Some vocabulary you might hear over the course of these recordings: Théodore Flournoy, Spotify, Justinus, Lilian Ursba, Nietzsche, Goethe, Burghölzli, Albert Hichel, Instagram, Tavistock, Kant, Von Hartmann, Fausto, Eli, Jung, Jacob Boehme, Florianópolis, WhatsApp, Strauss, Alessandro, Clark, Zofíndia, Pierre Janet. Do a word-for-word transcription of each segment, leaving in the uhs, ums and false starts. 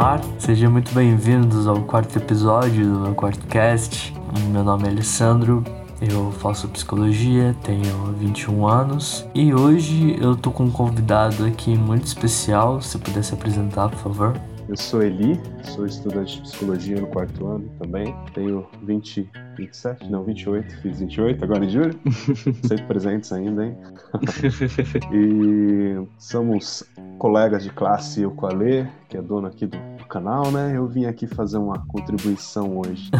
ar. Sejam muito bem-vindos ao quarto episódio do meu quarto cast. Meu nome é Alessandro, eu faço psicologia, tenho vinte e um anos e hoje eu tô com um convidado aqui muito especial. Se puder se apresentar, por favor. Eu sou Eli, sou estudante de psicologia no quarto ano também, tenho vinte, vinte e sete, não, vinte e oito, fiz vinte e oito agora em julho, sempre presentes ainda, hein? E somos colegas de classe, o Kualê, que é dono aqui do canal, né? Eu vim aqui fazer uma contribuição hoje.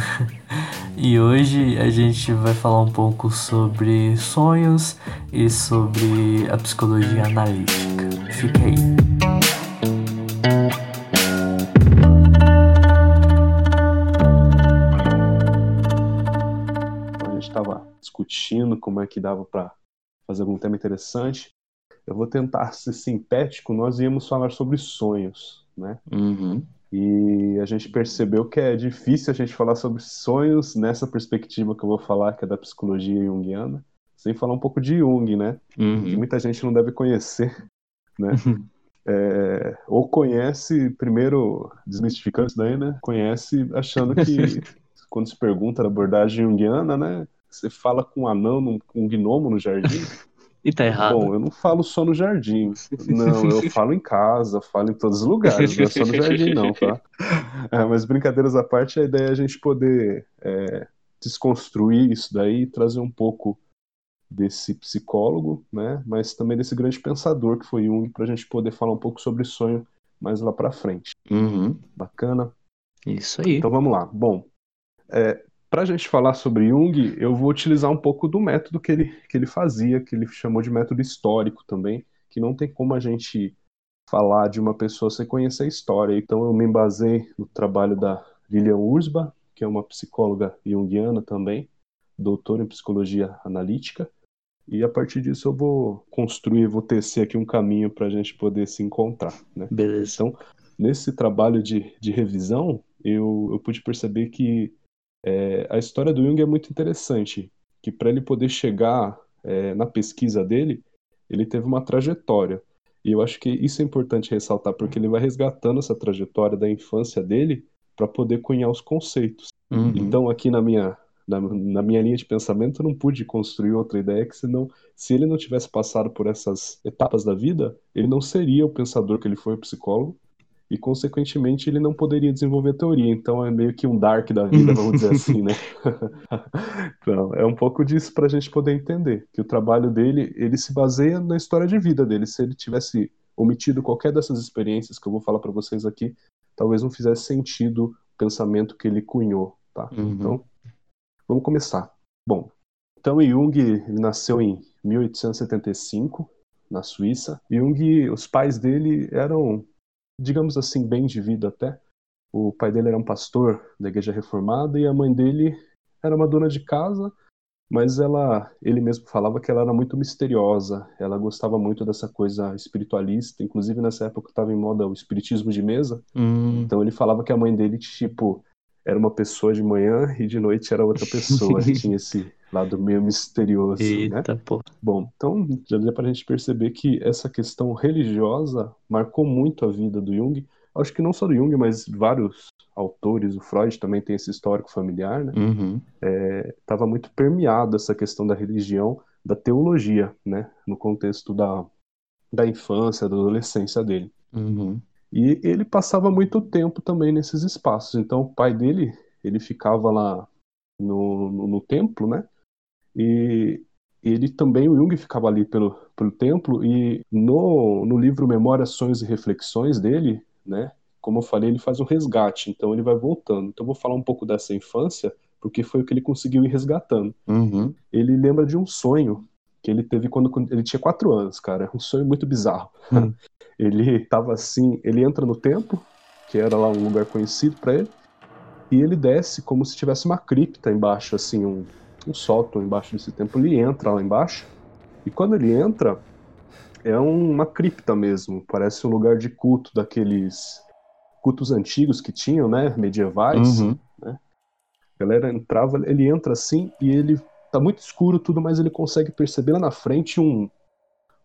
E hoje a gente vai falar um pouco sobre sonhos e sobre a psicologia analítica. Fica aí. Discutindo como é que dava para fazer algum tema interessante. Eu vou tentar ser sintético. Nós íamos falar sobre sonhos, né? Uhum. E a gente percebeu que é difícil a gente falar sobre sonhos nessa perspectiva que eu vou falar, que é da psicologia junguiana, sem falar um pouco de Jung, né? Uhum. Que muita gente não deve conhecer, né? Uhum. É, ou conhece, primeiro, desmistificando isso daí, né? Conhece achando que quando se pergunta da abordagem junguiana, né? Você fala com um anão, com um gnomo no jardim? E tá errado. Bom, eu não falo só no jardim. Não, eu falo em casa, falo em todos os lugares. Não é só no jardim, não, tá? É, mas brincadeiras à parte, a ideia é a gente poder é, desconstruir isso daí e trazer um pouco desse psicólogo, né? Mas também desse grande pensador que foi Jung, pra gente poder falar um pouco sobre sonho mais lá pra frente. Uhum. Bacana? Isso aí. Então vamos lá. Bom, é... Para a gente falar sobre Jung, eu vou utilizar um pouco do método que ele, que ele fazia, que ele chamou de método histórico também, que não tem como a gente falar de uma pessoa sem conhecer a história. Então eu me basei no trabalho da Lilian Ursba, que é uma psicóloga junguiana também, doutora em psicologia analítica, e a partir disso eu vou construir, vou tecer aqui um caminho para a gente poder se encontrar, né? Beleza. Então, nesse trabalho de, de revisão, eu, eu pude perceber que É, a história do Jung é muito interessante, que para ele poder chegar é, na pesquisa dele, ele teve uma trajetória. E eu acho que isso é importante ressaltar, porque ele vai resgatando essa trajetória da infância dele para poder cunhar os conceitos. Uhum. Então aqui na minha, na, na minha linha de pensamento eu não pude construir outra ideia que senão, se ele não tivesse passado por essas etapas da vida, ele não seria o pensador que ele foi, o psicólogo. E, consequentemente, ele não poderia desenvolver teoria. Então, é meio que um dark da vida, vamos dizer assim, né? Então, é um pouco disso para a gente poder entender. Que o trabalho dele, ele se baseia na história de vida dele. Se ele tivesse omitido qualquer dessas experiências que eu vou falar para vocês aqui, talvez não fizesse sentido o pensamento que ele cunhou, tá? Uhum. Então, vamos começar. Bom, então Jung ele nasceu em mil oitocentos e setenta e cinco, na Suíça. Jung, os pais dele eram... digamos assim, bem de vida até. O pai dele era um pastor da igreja reformada e a mãe dele era uma dona de casa, mas ela, ele mesmo falava que ela era muito misteriosa, ela gostava muito dessa coisa espiritualista, inclusive nessa época estava em moda o espiritismo de mesa, hum. Então ele falava que a mãe dele, tipo, era uma pessoa de manhã e de noite era outra pessoa, tinha esse lado meio misterioso, Eita, né? Pô. Bom, então já dá pra gente perceber que essa questão religiosa marcou muito a vida do Jung, acho que não só do Jung, mas vários autores, o Freud também tem esse histórico familiar, né? Uhum. É, tava muito permeado essa questão da religião, da teologia, né? No contexto da, da infância, da adolescência dele. Uhum. E ele passava muito tempo também nesses espaços. Então o pai dele, ele ficava lá no, no, no templo, né? E ele também, o Jung, ficava ali pelo, pelo templo. E no, no livro Memórias, Sonhos e Reflexões dele, né? Como eu falei, ele faz um resgate. Então ele vai voltando. Então eu vou falar um pouco dessa infância, porque foi o que ele conseguiu ir resgatando. Uhum. Ele lembra de um sonho que ele teve quando, quando ele tinha quatro anos, cara. Um sonho muito bizarro. Uhum. Ele tava assim, ele entra no templo, que era lá um lugar conhecido para ele, e ele desce como se tivesse uma cripta embaixo, assim, um, um sótão embaixo desse templo. Ele entra lá embaixo, e quando ele entra, é um, uma cripta mesmo, parece um lugar de culto daqueles cultos antigos que tinham, né, medievais. Uhum. Né? A galera entrava, ele entra assim, e ele tá muito escuro tudo, mas ele consegue perceber lá na frente um,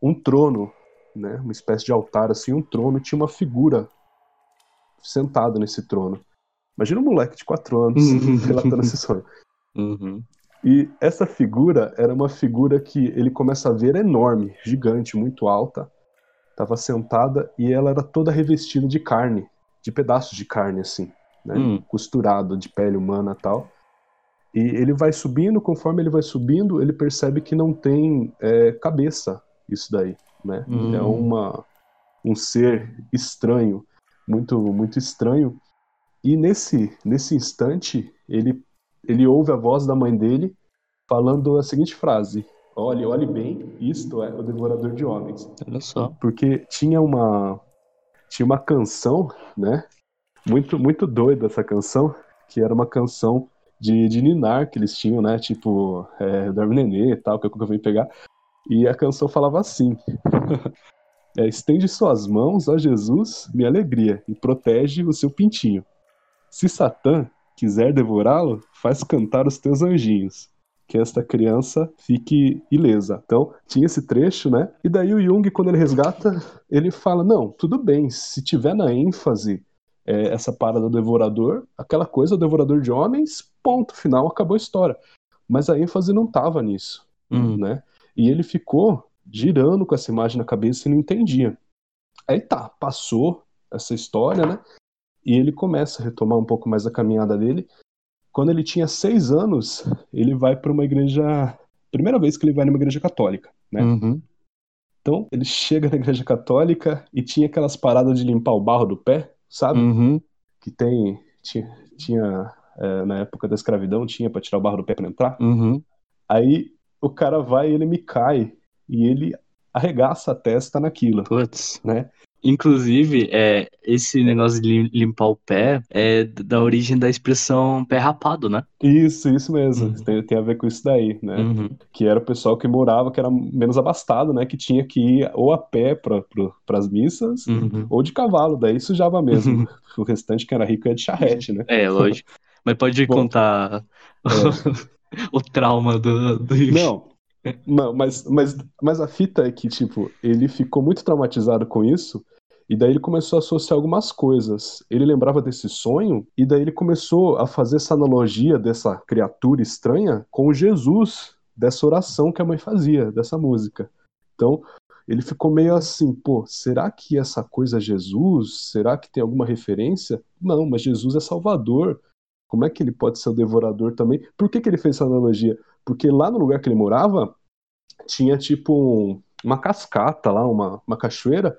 um trono, né, uma espécie de altar, assim, um trono, e tinha uma figura sentado nesse trono. Imagina um moleque de quatro anos relatando esse sonho. Uhum. E essa figura era uma figura que ele começa a ver enorme, gigante, muito alta. Estava sentada e ela era toda revestida de carne, de pedaços de carne, assim, né? Hum. Costurado de pele humana e tal. E ele vai subindo, conforme ele vai subindo, ele percebe que não tem é, cabeça isso daí, né? Hum. É uma, um ser estranho, muito, muito estranho. E nesse, nesse instante, ele, ele ouve a voz da mãe dele falando a seguinte frase: olhe, olhe bem, isto é o devorador de homens. Olha só. Porque tinha uma, tinha uma canção, né? Muito, muito doida essa canção, que era uma canção de, de ninar que eles tinham, né? Tipo, é, dorme nenê e tal, que é o que eu vim pegar. E a canção falava assim: é, estende suas mãos, ó Jesus, minha alegria, e protege o seu pintinho. Se Satã quiser devorá-lo, faz cantar os teus anjinhos, que esta criança fique ilesa. Então, tinha esse trecho, né? E daí o Jung, quando ele resgata, ele fala, não, tudo bem, se tiver na ênfase é, essa parada do devorador, aquela coisa, o devorador de homens, ponto, final, acabou a história. Mas a ênfase não estava nisso, hum. né? E ele ficou girando com essa imagem na cabeça e não entendia. Aí tá, passou essa história, né? E ele começa a retomar um pouco mais a caminhada dele. Quando ele tinha seis anos, ele vai para uma igreja... Primeira vez que ele vai numa igreja católica, né? Uhum. Então, ele chega na igreja católica e tinha aquelas paradas de limpar o barro do pé, sabe? Uhum. Que tem... Tinha... tinha é, na época da escravidão, tinha para tirar o barro do pé para entrar. Uhum. Aí, o cara vai e ele me cai. E ele arregaça a testa naquilo. Putz, né? Inclusive, é, esse negócio de limpar o pé é da origem da expressão pé rapado, né? Isso, isso mesmo. Uhum. Tem, tem a ver com isso daí, né? Uhum. Que era o pessoal que morava, que era menos abastado, né? Que tinha que ir ou a pé pra, pra, pras missas, uhum. ou de cavalo. Daí sujava mesmo. Uhum. O restante que era rico é de charrete, né? É, lógico. Mas pode Bom, contar é... o trauma do... do... Não. Não, mas, mas, mas a fita é que, tipo, ele ficou muito traumatizado com isso, e daí ele começou a associar algumas coisas. Ele lembrava desse sonho, e daí ele começou a fazer essa analogia dessa criatura estranha com o Jesus, dessa oração que a mãe fazia, dessa música. Então, ele ficou meio assim, pô, será que essa coisa é Jesus? Será que tem alguma referência? Não, mas Jesus é Salvador. Como é que ele pode ser o devorador também? Por que que ele fez essa analogia? Porque lá no lugar que ele morava, tinha tipo um, uma cascata lá, uma, uma cachoeira,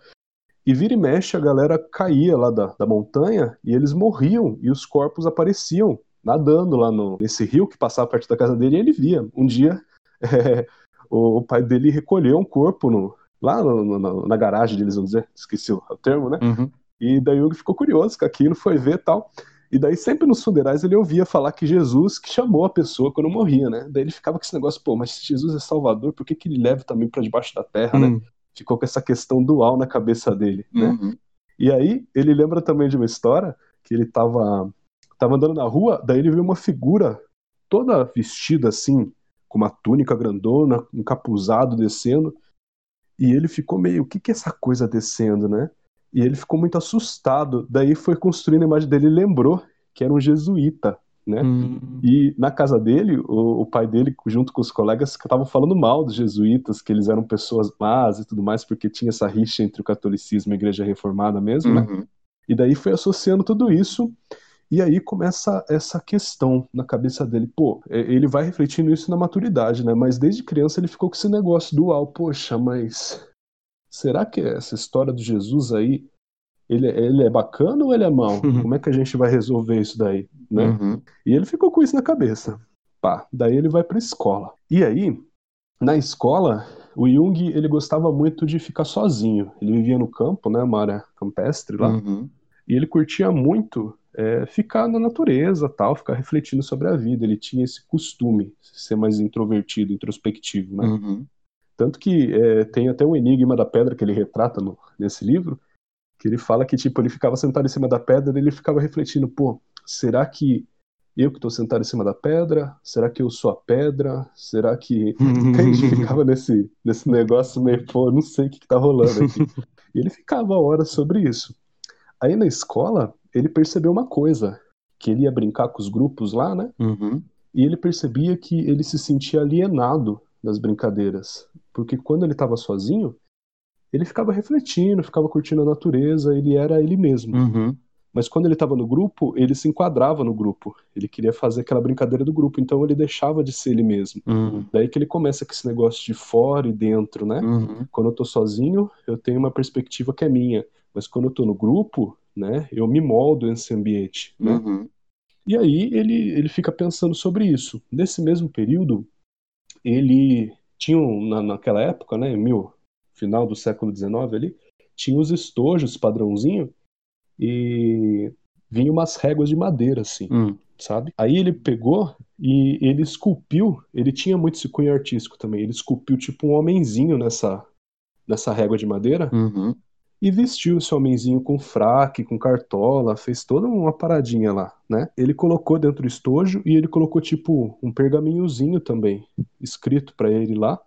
e vira e mexe a galera caía lá da, da montanha, e eles morriam, e os corpos apareciam, nadando lá no, nesse rio que passava perto da casa dele, e ele via. Um dia, é, o, o pai dele recolheu um corpo no, lá no, no, na garagem deles, vamos dizer, esqueci o, o termo, né? Uhum. E daí o Jung ficou curioso com aquilo, foi ver e tal. E daí sempre nos funerais ele ouvia falar que Jesus que chamou a pessoa quando morria, né? Daí ele ficava com esse negócio, pô, mas se Jesus é Salvador, por que que ele leva também pra debaixo da terra, uhum. né? Ficou com essa questão dual na cabeça dele, né? Uhum. E aí ele lembra também de uma história que ele tava, tava andando na rua, daí ele viu uma figura toda vestida assim, com uma túnica grandona, encapuzado, descendo. E ele ficou meio, o que que é essa coisa descendo, né? E ele ficou muito assustado. Daí foi construindo a imagem dele e lembrou que era um jesuíta, né? Hum. E na casa dele, o, o pai dele, junto com os colegas, estavam falando mal dos jesuítas, que eles eram pessoas más e tudo mais, porque tinha essa rixa entre o catolicismo e a igreja reformada mesmo, uhum. né? E daí foi associando tudo isso. E aí começa essa questão na cabeça dele. Pô, ele vai refletindo isso na maturidade, né? Mas desde criança ele ficou com esse negócio dual. Poxa, mas... será que essa história do Jesus aí, ele, ele é bacana ou ele é mau? Uhum. Como é que a gente vai resolver isso daí, né? Uhum. E ele ficou com isso na cabeça. Pá, daí ele vai pra escola. E aí, na escola, o Jung, ele gostava muito de ficar sozinho. Ele vivia no campo, né, uma área campestre lá. Uhum. E ele curtia muito é, ficar na natureza, tal, ficar refletindo sobre a vida. Ele tinha esse costume de ser mais introvertido, introspectivo, né? Uhum. Tanto que é, tem até um enigma da pedra que ele retrata no, nesse livro, que ele fala que tipo, ele ficava sentado em cima da pedra e ele ficava refletindo, pô, será que eu que estou sentado em cima da pedra? Será que eu sou a pedra? Será que... a gente ficava nesse, nesse negócio meio, pô, não sei o que que tá rolando aqui. E ele ficava horas sobre isso. Aí na escola, ele percebeu uma coisa, que ele ia brincar com os grupos lá, né? Uhum. E ele percebia que ele se sentia alienado das brincadeiras, porque quando ele estava sozinho, ele ficava refletindo, ficava curtindo a natureza, ele era ele mesmo. Uhum. Mas quando ele estava no grupo, ele se enquadrava no grupo. Ele queria fazer aquela brincadeira do grupo, então ele deixava de ser ele mesmo. Uhum. Daí que ele começa com esse negócio de fora e dentro, né? Uhum. Quando eu tô sozinho, eu tenho uma perspectiva que é minha. Mas quando eu tô no grupo, né, eu me moldo nesse ambiente, né? Uhum. E aí ele, ele fica pensando sobre isso. Nesse mesmo período, ele tinha, na, naquela época, né, mil, final do século dezenove ali, tinha os estojos padrãozinho, e vinha umas réguas de madeira, assim, hum. sabe? Aí ele pegou e ele esculpiu, ele tinha muito esse cunho artístico também, ele esculpiu tipo um homenzinho nessa, nessa régua de madeira, uhum. e vestiu esse homenzinho com fraque, com cartola, fez toda uma paradinha lá, né? Ele colocou dentro do estojo e ele colocou tipo um pergaminhozinho também, escrito pra ele lá,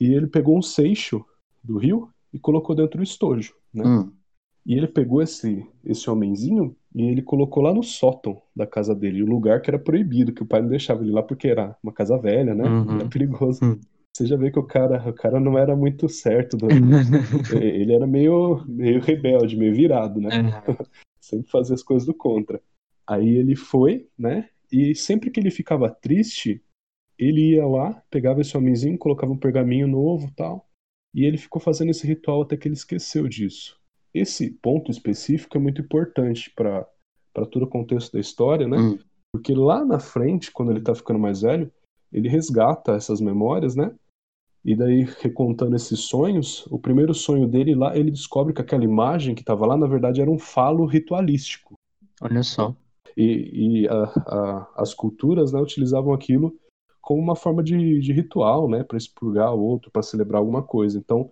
e ele pegou um seixo do rio e colocou dentro do estojo, né? Hum. E ele pegou esse, esse homenzinho e ele colocou lá no sótão da casa dele, o lugar que era proibido, que o pai não deixava ele lá porque era uma casa velha, né? Uhum. Era perigoso. Uhum. Você já vê que o cara, o cara não era muito certo. Do... ele era meio, meio rebelde, meio virado, né? Uhum. Sempre fazia as coisas do contra. Aí ele foi, né? E sempre que ele ficava triste, ele ia lá, pegava esse homenzinho, colocava um pergaminho novo e tal. E ele ficou fazendo esse ritual até que ele esqueceu disso. Esse ponto específico é muito importante para todo o contexto da história, né? Hum. Porque lá na frente, quando ele tá ficando mais velho, ele resgata essas memórias, né? E daí, recontando esses sonhos, o primeiro sonho dele lá, ele descobre que aquela imagem que tava lá, na verdade, era um falo ritualístico. Olha só. E, e a, a, as culturas, né, utilizavam aquilo como uma forma de, de ritual, né? Para expurgar o outro, para celebrar alguma coisa. Então,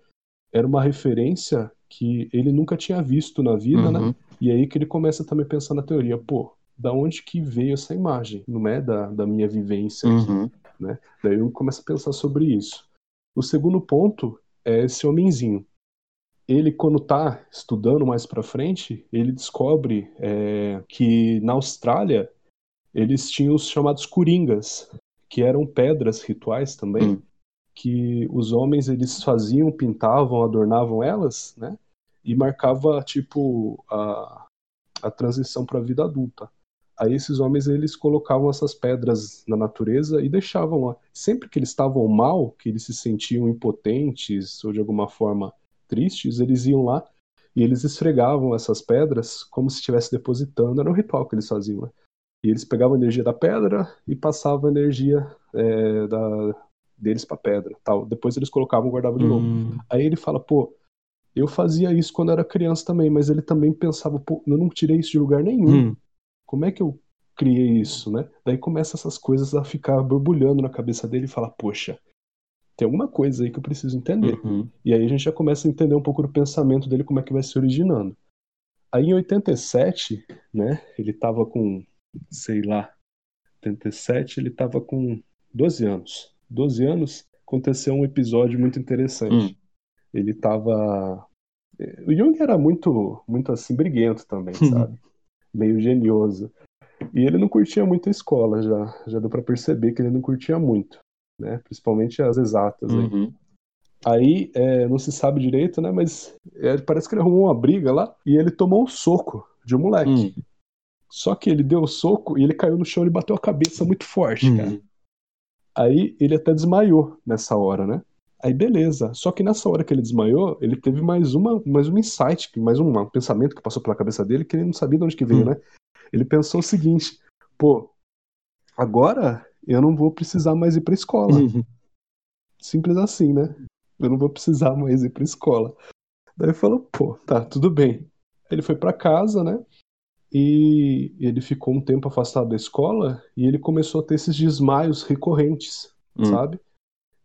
era uma referência que ele nunca tinha visto na vida, uhum. né? E aí que ele começa também a pensar na teoria, pô, da onde que veio essa imagem? Não é da, da minha vivência uhum. aqui, né? Daí ele começa a pensar sobre isso. O segundo ponto é esse homenzinho. Ele, quando tá estudando mais pra frente, ele descobre é, que na Austrália eles tinham os chamados coringas, que eram pedras rituais também, uhum. que os homens, eles faziam, pintavam, adornavam elas, né? E marcava, tipo, a, a transição para a vida adulta. Aí esses homens, eles colocavam essas pedras na natureza e deixavam lá. Sempre que eles estavam mal, que eles se sentiam impotentes ou de alguma forma tristes, eles iam lá e eles esfregavam essas pedras como se estivesse depositando. Era um ritual que eles faziam, né? E eles pegavam a energia da pedra e passavam a energia é, da... deles pra pedra, tal. Depois eles colocavam e guardavam de novo. Hum. Aí ele fala, pô, eu fazia isso quando era criança também, mas ele também pensava, pô, eu não tirei isso de lugar nenhum. Hum. Como é que eu criei isso, né? Daí começa essas coisas a ficar borbulhando na cabeça dele e fala, poxa, tem alguma coisa aí que eu preciso entender. Uhum. E aí a gente já começa a entender um pouco do pensamento dele, como é que vai se originando. Aí em oitenta e sete, né, ele tava com, sei lá, oitenta e sete, ele tava com doze anos. doze anos, aconteceu um episódio muito interessante. Hum. Ele tava... O Jung era muito, muito assim, briguento também, sabe? Meio genioso. E ele não curtia muito a escola, já, já deu pra perceber que ele não curtia muito, né? Principalmente as exatas. Uhum. Aí, aí é, não se sabe direito, né? Mas é, parece que ele arrumou uma briga lá e ele tomou um soco de um moleque. Hum. Só que ele deu o soco e ele caiu no chão e bateu a cabeça muito forte, hum. cara. Aí ele até desmaiou nessa hora, né? Aí beleza. Só que nessa hora que ele desmaiou, ele teve mais, uma, mais um insight, mais um, um pensamento que passou pela cabeça dele que ele não sabia de onde que veio, hum. né? Ele pensou o seguinte, pô, agora eu não vou precisar mais ir pra escola. Uhum. Simples assim, né? Eu não vou precisar mais ir pra escola. Daí ele falou, pô, tá, tudo bem. Ele foi pra casa, né? E ele ficou um tempo afastado da escola e ele começou a ter esses desmaios recorrentes, hum. sabe?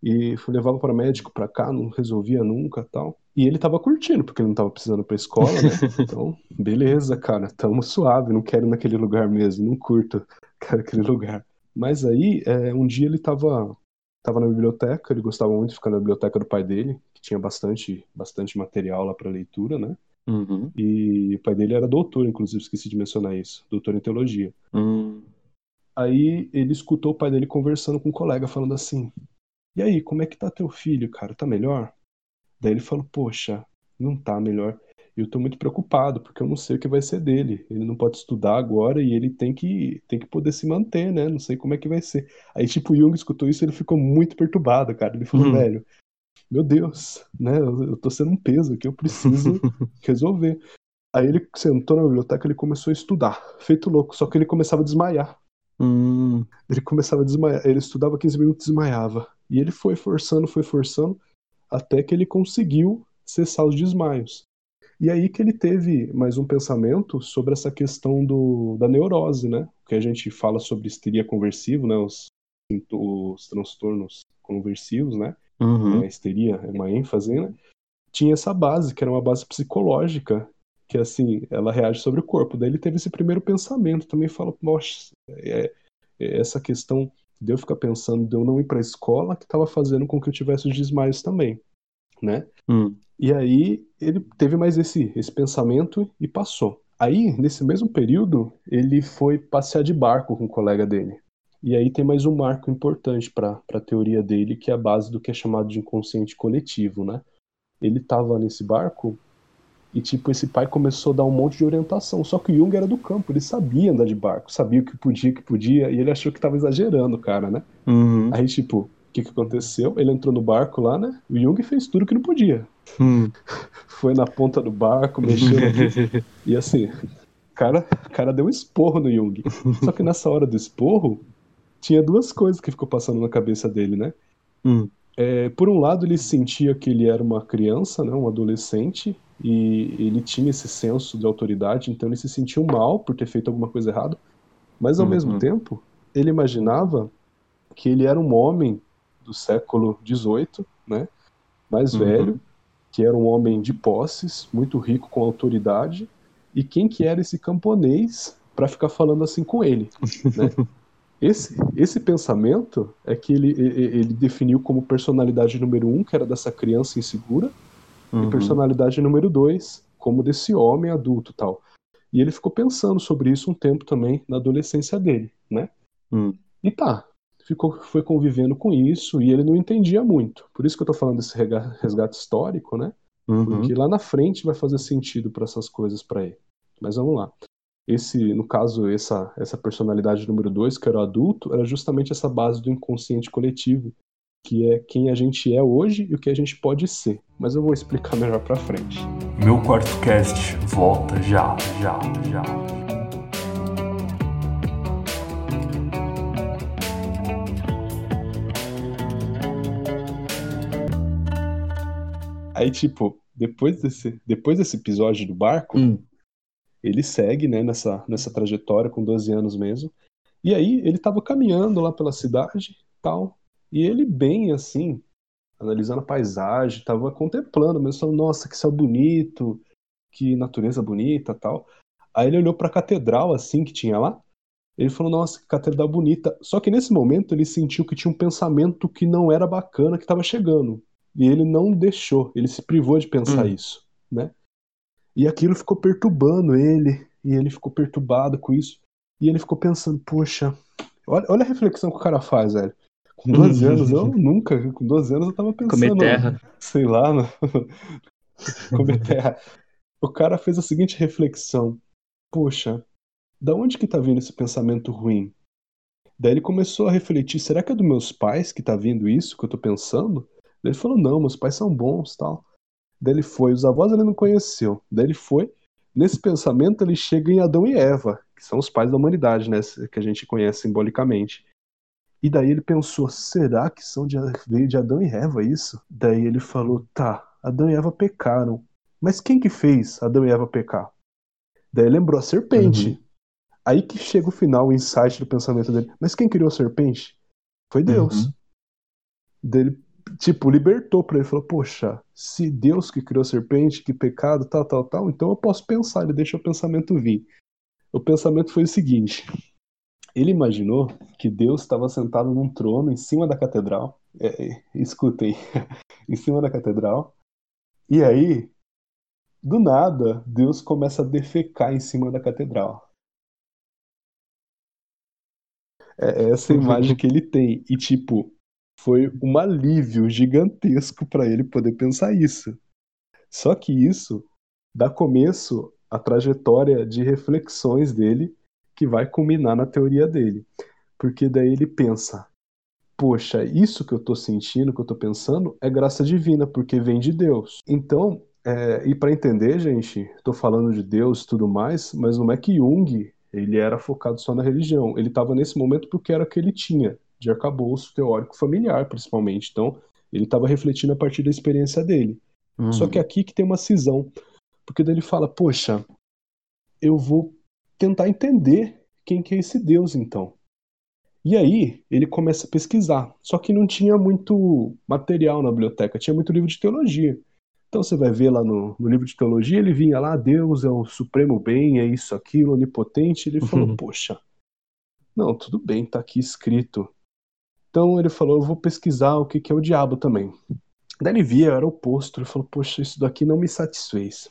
E foi levado para médico para cá, não resolvia nunca e tal. E ele tava curtindo, porque ele não tava precisando pra escola, né? Então, beleza, cara, tamo suave, não quero ir naquele lugar mesmo, não curto, quero aquele lugar. Mas aí, é, um dia ele tava, tava na biblioteca, ele gostava muito de ficar na biblioteca do pai dele, que tinha bastante, bastante material lá pra leitura, né? Uhum. E o pai dele era doutor, inclusive, esqueci de mencionar isso, doutor em teologia. Uhum. Aí ele escutou o pai dele conversando com um colega, falando assim: e aí, como é que tá teu filho, cara? Tá melhor? Daí ele falou: poxa, não tá melhor. Eu tô muito preocupado, porque eu não sei o que vai ser dele. Ele não pode estudar agora e ele tem que, tem que poder se manter, né? Não sei como é que vai ser. Aí, tipo, o Jung escutou isso e ele ficou muito perturbado, cara. Ele falou: uhum. velho, meu Deus, né? Eu, eu tô sendo um peso aqui, eu preciso resolver. Aí ele sentou na biblioteca e ele começou a estudar, feito louco. Só que ele começava a desmaiar. Uhum. Ele começava a desmaiar. Ele estudava quinze minutos e desmaiava. E ele foi forçando, foi forçando, até que ele conseguiu cessar os desmaios. E aí que ele teve mais um pensamento sobre essa questão do, da neurose, né? Que a gente fala sobre histeria conversiva, né? Os, os transtornos conversivos, né? Uhum. A histeria é uma ênfase, né? Tinha essa base, que era uma base psicológica, que assim, ela reage sobre o corpo. Daí ele teve esse primeiro pensamento, também fala, nossa, é, é essa questão de eu ficar pensando, de eu não ir pra escola, que estava fazendo com que eu tivesse os desmaios também, né? Uhum. E aí ele teve mais esse, esse pensamento e passou. Aí, nesse mesmo período, ele foi passear de barco com um colega dele. E aí tem mais um marco importante para a teoria dele, que é a base do que é chamado de inconsciente coletivo, né? Ele estava nesse barco e, tipo, esse pai começou a dar um monte de orientação. Só que o Jung era do campo, ele sabia andar de barco, sabia o que podia, o que podia, e ele achou que estava exagerando, cara, né? Uhum. Aí, tipo... O que, que aconteceu? Ele entrou no barco lá, né? O Jung fez tudo que não podia. Hum. Foi na ponta do barco, mexeu aqui. E assim, o cara, cara deu um esporro no Jung. Só que nessa hora do esporro, tinha duas coisas que ficou passando na cabeça dele, né? Hum. É, por um lado, ele sentia que ele era uma criança, né? Um adolescente. E ele tinha esse senso de autoridade. Então ele se sentiu mal por ter feito alguma coisa errada. Mas ao uhum. mesmo tempo, ele imaginava que ele era um homem do século dezoito, né, mais uhum. velho, que era um homem de posses, muito rico, com autoridade, e quem que era esse camponês para ficar falando assim com ele, né? Esse, esse pensamento é que ele, ele definiu como personalidade número um, que era dessa criança insegura, uhum. e personalidade número dois, como desse homem adulto, tal. E ele ficou pensando sobre isso um tempo também na adolescência dele, né? Uhum. E tá. Ficou, foi convivendo com isso e ele não entendia muito. Por isso que eu tô falando desse resgate histórico, né? Uhum. Porque lá na frente vai fazer sentido para essas coisas para ele. Mas vamos lá. Esse, no caso, essa, essa personalidade número dois, que era o adulto, era justamente essa base do inconsciente coletivo, que é quem a gente é hoje e o que a gente pode ser. Mas eu vou explicar melhor para frente. Meu quartocast volta já, já, já. Aí, tipo, depois desse, depois desse episódio do barco, hum. ele segue, né, nessa, nessa trajetória, com doze anos mesmo. E aí, ele tava caminhando lá pela cidade, tal, e ele bem, assim, analisando a paisagem, tava contemplando, mesmo, falando, nossa, que céu bonito, que natureza bonita, tal. Aí ele olhou pra catedral, assim, que tinha lá, ele falou, nossa, que catedral bonita. Só que nesse momento, ele sentiu que tinha um pensamento que não era bacana, que tava chegando. E ele não deixou, ele se privou de pensar hum. isso, né? E aquilo ficou perturbando ele, e ele ficou perturbado com isso, e ele ficou pensando, poxa, olha, olha a reflexão que o cara faz, velho. Com doze hum. anos, eu nunca, com doze anos eu tava pensando... Comer terra. Sei lá, mano. Comer terra. O cara fez a seguinte reflexão, poxa, da onde que tá vindo esse pensamento ruim? Daí ele começou a refletir, será que é dos meus pais que tá vindo isso que eu tô pensando? Daí ele falou, não, meus pais são bons, tal. Daí ele foi, os avós ele não conheceu. Daí ele foi, nesse pensamento ele chega em Adão e Eva, que são os pais da humanidade, né, que a gente conhece simbolicamente. E daí ele pensou, será que são de, veio de Adão e Eva isso? Daí ele falou, tá, Adão e Eva pecaram. Mas quem que fez Adão e Eva pecar? Daí ele lembrou a serpente. Uhum. Aí que chega o final, o insight do pensamento dele. Mas quem criou a serpente? Foi Deus. Uhum. Daí ele Tipo, libertou pra ele, falou, poxa, se Deus que criou a serpente, que pecado, tal, tal, tal, então eu posso pensar, ele deixou o pensamento vir. O pensamento foi o seguinte, ele imaginou que Deus estava sentado num trono em cima da catedral, é, escutem, em cima da catedral, e aí Do nada, Deus começa a defecar em cima da catedral. É essa imagem que ele tem. E, tipo, foi um alívio gigantesco pra ele poder pensar isso. Só que isso dá começo à trajetória de reflexões dele que vai culminar na teoria dele. Porque daí ele pensa, poxa, isso que eu tô sentindo, que eu tô pensando, é graça divina, porque vem de Deus. Então, é, e pra entender, gente, tô falando de Deus e tudo mais, mas não é que Jung... ele era focado só na religião. Ele estava nesse momento porque era o que ele tinha, de arcabouço teórico familiar, principalmente. Então, ele estava refletindo a partir da experiência dele. Uhum. Só que aqui que tem uma cisão. Porque daí ele fala, poxa, eu vou tentar entender quem que é esse Deus, então. E aí, ele começa a pesquisar. Só que não tinha muito material na biblioteca, tinha muito livro de teologia. Então você vai ver lá no, no livro de teologia, ele vinha lá, Deus é o supremo bem, é isso, aquilo, onipotente. Ele falou, uhum. poxa, não, tudo bem, tá aqui escrito. Então ele falou, eu vou pesquisar o que, que é o diabo também. Daí ele via, era o oposto, ele falou, poxa, isso daqui não me satisfez.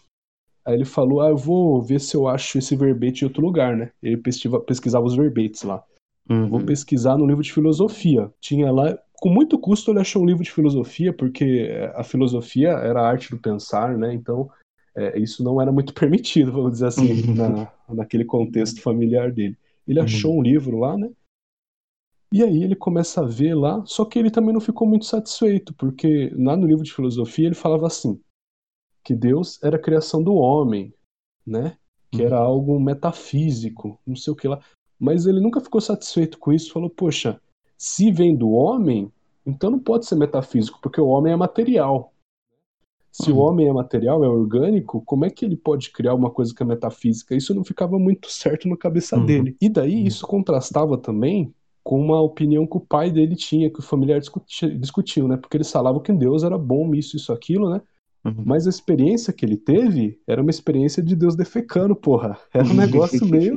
Aí ele falou, ah, eu vou ver se eu acho esse verbete em outro lugar, né? Ele pesquisava, pesquisava os verbetes lá. Uhum. Vou pesquisar no livro de filosofia. Tinha lá... Com muito custo ele achou um livro de filosofia, porque a filosofia era a arte do pensar, né? Então é, isso não era muito permitido, vamos dizer assim, na, naquele contexto familiar dele. Ele achou um livro lá, né? E aí ele começa a ver lá, só que ele também não ficou muito satisfeito, porque lá no livro de filosofia ele falava assim, que Deus era a criação do homem, né? Que era algo metafísico, não sei o que lá. Mas ele nunca ficou satisfeito com isso, falou, poxa, se vem do homem, então não pode ser metafísico, porque o homem é material. Se uhum. o homem é material, é orgânico, como é que ele pode criar uma coisa que é metafísica? Isso não ficava muito certo na cabeça uhum. dele. E daí uhum. isso contrastava também com uma opinião que o pai dele tinha, que o familiar discutia, discutiu, né? Porque eles falavam que Deus era bom, isso, isso, aquilo, né? Uhum. Mas a experiência que ele teve era uma experiência de Deus defecando, porra. Era um negócio meio...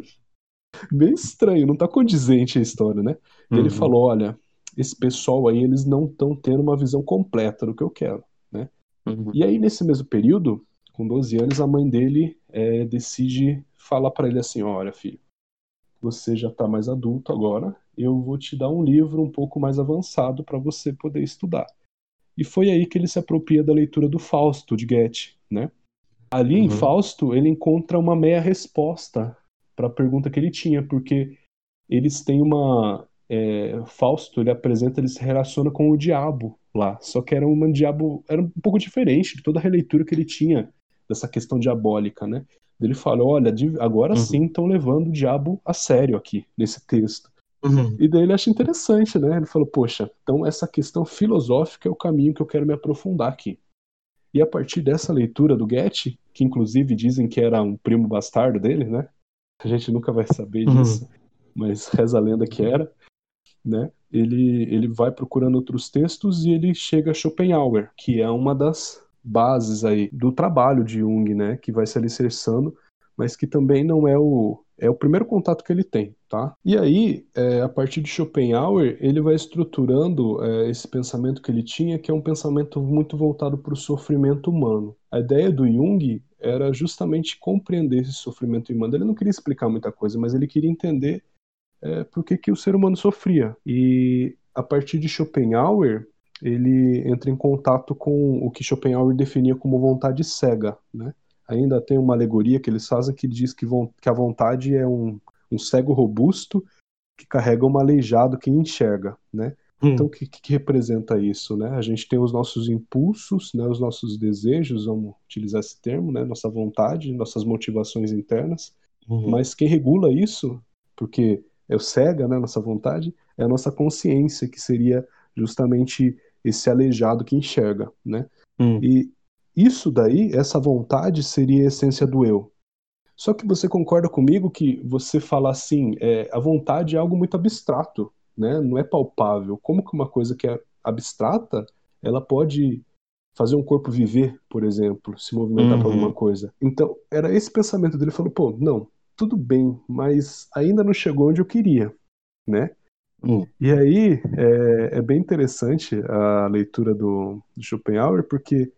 bem estranho, não tá condizente a história, né? Uhum. Ele falou, olha, esse pessoal aí, eles não estão tendo uma visão completa do que eu quero, né? Uhum. E aí, nesse mesmo período, com doze anos, a mãe dele é, decide falar pra ele assim, olha, filho, você já tá mais adulto agora, eu vou te dar um livro um pouco mais avançado pra você poder estudar. E foi aí que ele se apropria da leitura do Fausto, de Goethe, né? Ali uhum. em Fausto, ele encontra uma meia resposta para a pergunta que ele tinha, porque eles têm uma... É, Fausto, ele apresenta, ele se relaciona com o diabo lá, só que era um diabo, era um pouco diferente de toda a releitura que ele tinha dessa questão diabólica, né? Ele fala, olha, agora uhum. sim estão levando o diabo a sério aqui, nesse texto. Uhum. E daí ele acha interessante, né? Ele falou, poxa, então essa questão filosófica é o caminho que eu quero me aprofundar aqui. E a partir dessa leitura do Goethe, que inclusive dizem que era um primo bastardo dele, né? A gente nunca vai saber disso, uhum. mas reza a lenda que era, né? Ele, ele vai procurando outros textos e ele chega a Schopenhauer, que é uma das bases aí do trabalho de Jung, né? Que vai se alicerçando, mas que também não é o, é o primeiro contato que ele tem, tá? E aí, é, a partir de Schopenhauer, ele vai estruturando é, esse pensamento que ele tinha, que é um pensamento muito voltado para o sofrimento humano. A ideia do Jung era justamente compreender esse sofrimento humano. Ele não queria explicar muita coisa, mas ele queria entender é, por que, que o ser humano sofria. E a partir de Schopenhauer, ele entra em contato com o que Schopenhauer definia como vontade cega, né? Ainda tem uma alegoria que eles fazem que diz que, von- que a vontade é um, um cego robusto que carrega um aleijado que enxerga, né? Então, o que, que representa isso, né? A gente tem os nossos impulsos, né, os nossos desejos, vamos utilizar esse termo, né, nossa vontade, nossas motivações internas, uhum. mas quem regula isso, porque é o cega, né, nossa vontade, é a nossa consciência, que seria justamente esse aleijado que enxerga, né? Uhum. E isso daí, essa vontade, seria a essência do eu. Só que você concorda comigo que você fala assim, é, a vontade é algo muito abstrato, né? Não é palpável. Como que uma coisa que é abstrata, ela pode fazer um corpo viver, por exemplo, se movimentar uhum. para alguma coisa? Então, era esse pensamento dele. Ele falou, pô, não, tudo bem, mas ainda não chegou onde eu queria, né? Uhum. E aí, é, é bem interessante a leitura do, do Schopenhauer, porque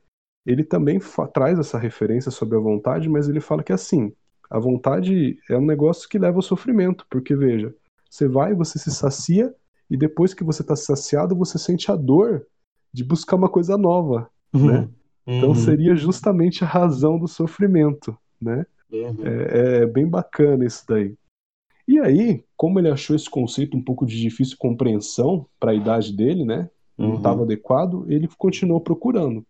ele também traz essa referência sobre a vontade, mas ele fala que é assim, a vontade é um negócio que leva ao sofrimento, porque veja, você vai, você se sacia, e depois que você está saciado, você sente a dor de buscar uma coisa nova, uhum. né? Então uhum. seria justamente a razão do sofrimento, né? Uhum. É, é bem bacana isso daí. E aí, como ele achou esse conceito um pouco de difícil compreensão para a idade dele, né? Uhum. Não estava adequado, ele continuou procurando.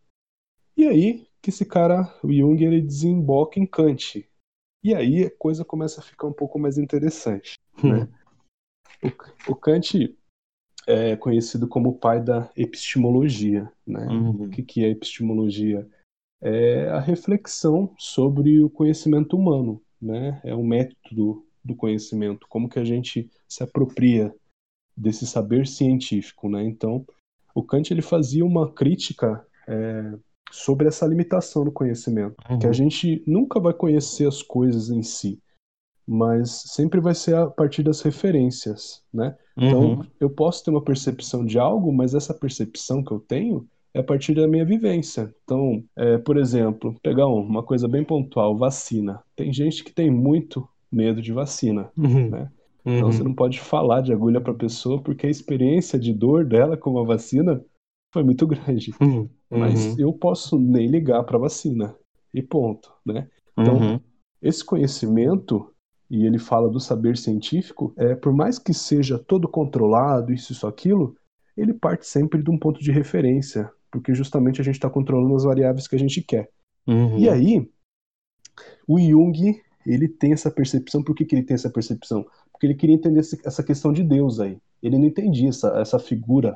E aí que esse cara, o Jung, ele desemboca em Kant. E aí a coisa começa a ficar um pouco mais interessante, né? Uhum. O, o Kant é conhecido como o pai da epistemologia, né? Uhum. O que, que é epistemologia? É a reflexão sobre o conhecimento humano, né? É um método do conhecimento, como que a gente se apropria desse saber científico, né? Então, o Kant ele fazia uma crítica é, sobre essa limitação do conhecimento, uhum. que a gente nunca vai conhecer as coisas em si, mas sempre vai ser a partir das referências, né? Uhum. Então, eu posso ter uma percepção de algo, mas essa percepção que eu tenho é a partir da minha vivência. Então, é, por exemplo, pegar uma coisa bem pontual, vacina. Tem gente que tem muito medo de vacina, uhum. né? Então, uhum. você não pode falar de agulha para a pessoa porque a experiência de dor dela com a vacina foi muito grande. Uhum. Mas eu posso nem ligar para a vacina. E ponto, né? Então, uhum. esse conhecimento... E ele fala do saber científico, é, por mais que seja todo controlado, isso, isso, aquilo, ele parte sempre de um ponto de referência, porque justamente a gente está controlando as variáveis que a gente quer. Uhum. E aí, o Jung, ele tem essa percepção. Por que, que ele tem essa percepção? Porque ele queria entender essa questão de Deus aí. Ele não entendia essa, essa figura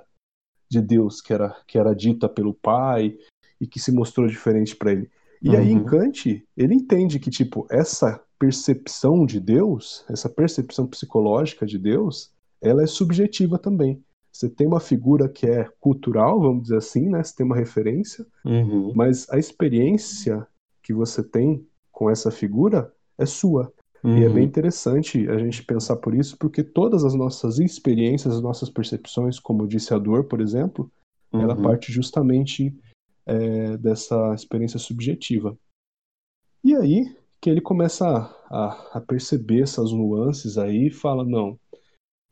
de Deus que era, que era dita pelo pai e que se mostrou diferente para ele. E uhum. aí, em Kant, ele entende que, tipo, essa... percepção de Deus, essa percepção psicológica de Deus, ela é subjetiva também. Você tem uma figura que é cultural, vamos dizer assim, né? Você tem uma referência, uhum. mas a experiência que você tem com essa figura é sua. Uhum. E é bem interessante a gente pensar por isso, porque todas as nossas experiências, as nossas percepções, como eu disse, a dor, por exemplo, uhum. ela parte justamente é, dessa experiência subjetiva. E aí que ele começa a, a, a perceber essas nuances aí e fala, não,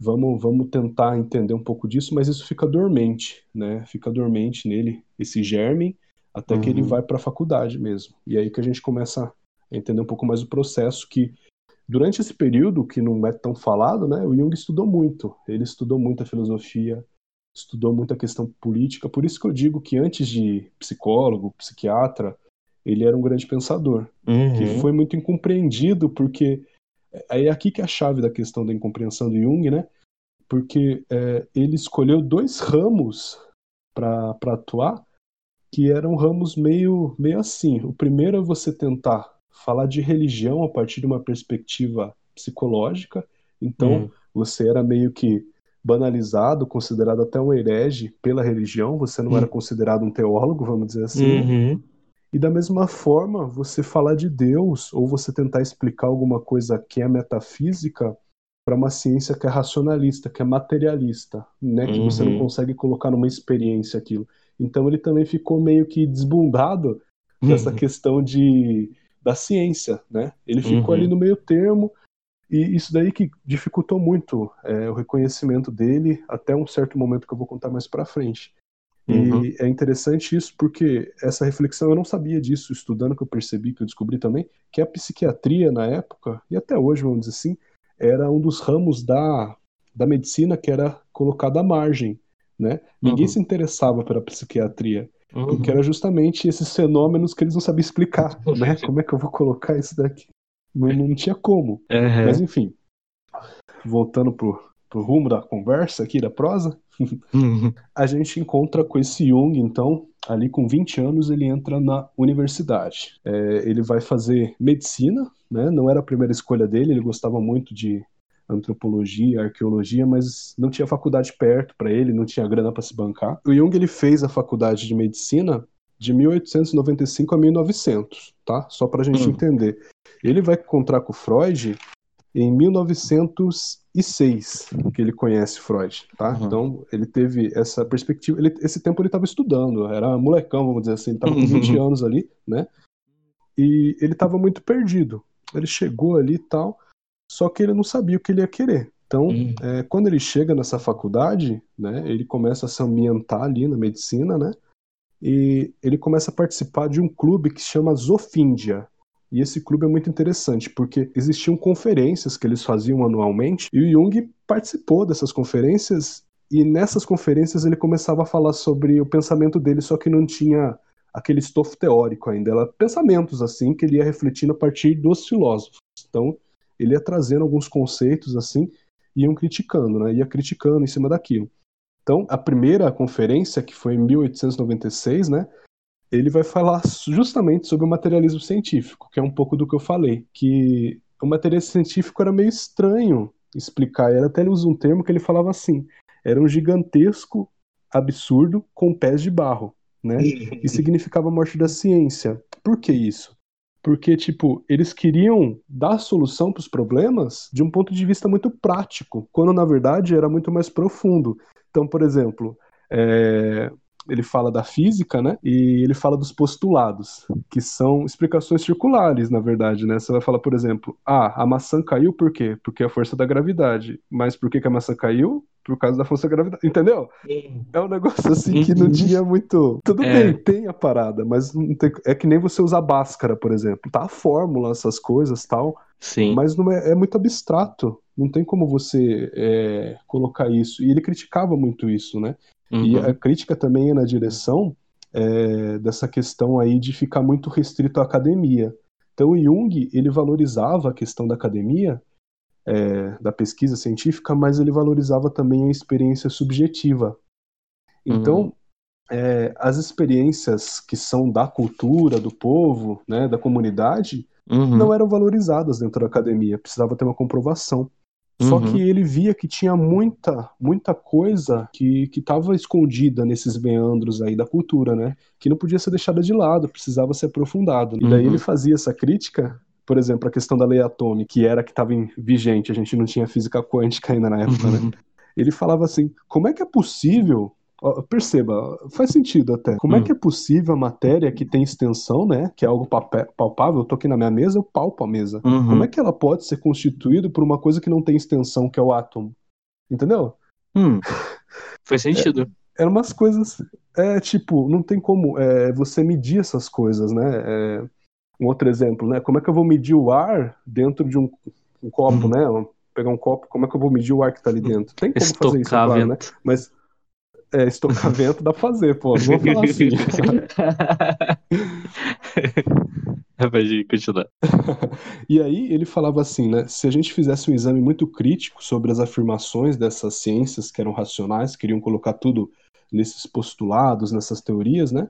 vamos, vamos tentar entender um pouco disso, mas isso fica dormente, né? Fica dormente nele, esse germe, até uhum. que ele vai para a faculdade mesmo. E aí que a gente começa a entender um pouco mais o processo que, durante esse período, que não é tão falado, né? O Jung estudou muito. Ele estudou muito a filosofia, estudou muito a questão política. Por isso que eu digo que antes de psicólogo, psiquiatra, ele era um grande pensador, uhum. que foi muito incompreendido, porque é aqui que é a chave da questão da incompreensão do Jung, né? Porque é, ele escolheu dois ramos para atuar, que eram ramos meio, meio assim. O primeiro é você tentar falar de religião a partir de uma perspectiva psicológica, então uhum. você era meio que banalizado, considerado até um herege pela religião, você não uhum. era considerado um teólogo, vamos dizer assim, uhum. E da mesma forma, você falar de Deus, ou você tentar explicar alguma coisa que é metafísica para uma ciência que é racionalista, que é materialista, né? Que uhum. você não consegue colocar numa experiência aquilo. Então ele também ficou meio que desbundado uhum. dessa questão de, da ciência, né? Ele ficou uhum. ali no meio termo, e isso daí que dificultou muito é, o reconhecimento dele, até um certo momento que eu vou contar mais para frente. E uhum. é interessante isso, porque essa reflexão eu não sabia disso, estudando, que eu percebi, que eu descobri também, que a psiquiatria na época, e até hoje, vamos dizer assim, era um dos ramos da, da medicina que era colocado à margem, né? Ninguém uhum. se interessava pela psiquiatria, uhum. porque era justamente esses fenômenos que eles não sabiam explicar, né? Como é que eu vou colocar isso daqui? Não, não tinha como. Uhum. Mas enfim, voltando pro, pro rumo da conversa aqui, da prosa, a gente encontra com esse Jung, então, ali com vinte anos ele entra na universidade. É, ele vai fazer medicina, né? Não era a primeira escolha dele, ele gostava muito de antropologia, arqueologia, mas não tinha faculdade perto para ele, não tinha grana para se bancar. O Jung, ele fez a faculdade de medicina de mil oitocentos e noventa e cinco a mil e novecentos, tá? Só pra gente hum. entender. Ele vai encontrar com o Freud em mil novecentos e seis que ele conhece Freud, tá? Uhum. Então ele teve essa perspectiva, ele, esse tempo ele estava estudando, era molecão, vamos dizer assim, ele estava com vinte anos ali, né? E ele estava muito perdido, ele chegou ali e tal, só que ele não sabia o que ele ia querer. Então, uhum. é, quando ele chega nessa faculdade, né, ele começa a se ambientar ali na medicina, né? E ele começa a participar de um clube que se chama Zofíndia. E esse clube é muito interessante, porque existiam conferências que eles faziam anualmente, e o Jung participou dessas conferências, e nessas conferências ele começava a falar sobre o pensamento dele, só que não tinha aquele estofo teórico ainda, era pensamentos assim que ele ia refletindo a partir dos filósofos. Então, ele ia trazendo alguns conceitos assim, e iam criticando, né? ia criticando em cima daquilo. Então, a primeira conferência, que foi em mil oitocentos e noventa e seis, né? Ele vai falar justamente sobre o materialismo científico, que é um pouco do que eu falei, que o materialismo científico era meio estranho explicar, ele até usa um termo que ele falava assim, era um gigantesco absurdo com pés de barro, né, que significava a morte da ciência. Por que isso? Porque, tipo, eles queriam dar solução para os problemas de um ponto de vista muito prático, quando, na verdade, era muito mais profundo. Então, por exemplo, é... ele fala da física, né? E ele fala dos postulados, que são explicações circulares, na verdade, né? Você vai falar, por exemplo, ah, a maçã caiu por quê? Porque é a força da gravidade. Mas por que, que a maçã caiu? Por causa da força da gravidade. Entendeu? É um negócio assim que não tinha muito... Tudo é. bem, tem a parada, mas não tem... é que nem você usar báscara, por exemplo. Tá a fórmula, essas coisas e tal. Sim. Mas não é... é muito abstrato. Não tem como você é... colocar isso. E ele criticava muito isso, né? Uhum. E a crítica também é na direção é, dessa questão aí de ficar muito restrito à academia. Então o Jung, ele valorizava a questão da academia, é, da pesquisa científica, mas ele valorizava também a experiência subjetiva. Então, uhum. é, as experiências que são da cultura, do povo, né, da comunidade, uhum. não eram valorizadas dentro da academia, precisava ter uma comprovação. Só uhum. que ele via que tinha muita, muita coisa que estava escondida nesses meandros aí da cultura, né? Que não podia ser deixada de lado, precisava ser aprofundado. Uhum. E daí ele fazia essa crítica, por exemplo, a questão da lei atômica, que era a que estava vigente, a gente não tinha física quântica ainda na época, uhum. né? Ele falava assim, como é que é possível... Perceba, faz sentido até. Como uhum. é que é possível a matéria que tem extensão, né? Que é algo palpável, eu tô aqui na minha mesa, eu palpo a mesa. Uhum. Como é que ela pode ser constituída por uma coisa que não tem extensão, que é o átomo? Entendeu? Hum. Faz sentido. É, eram umas coisas... É, tipo, não tem como é, você medir essas coisas, né? É, um outro exemplo, né? Como é que eu vou medir o ar dentro de um, um copo, uhum. né? Vou pegar um copo, como é que eu vou medir o ar que tá ali dentro? Tem como Estocável. fazer isso, claro, né? Mas... É, estocamento dá pra fazer, pô. Não vou falar assim. E aí ele falava assim, né? Se a gente fizesse um exame muito crítico sobre as afirmações dessas ciências que eram racionais, queriam colocar tudo nesses postulados, nessas teorias, né?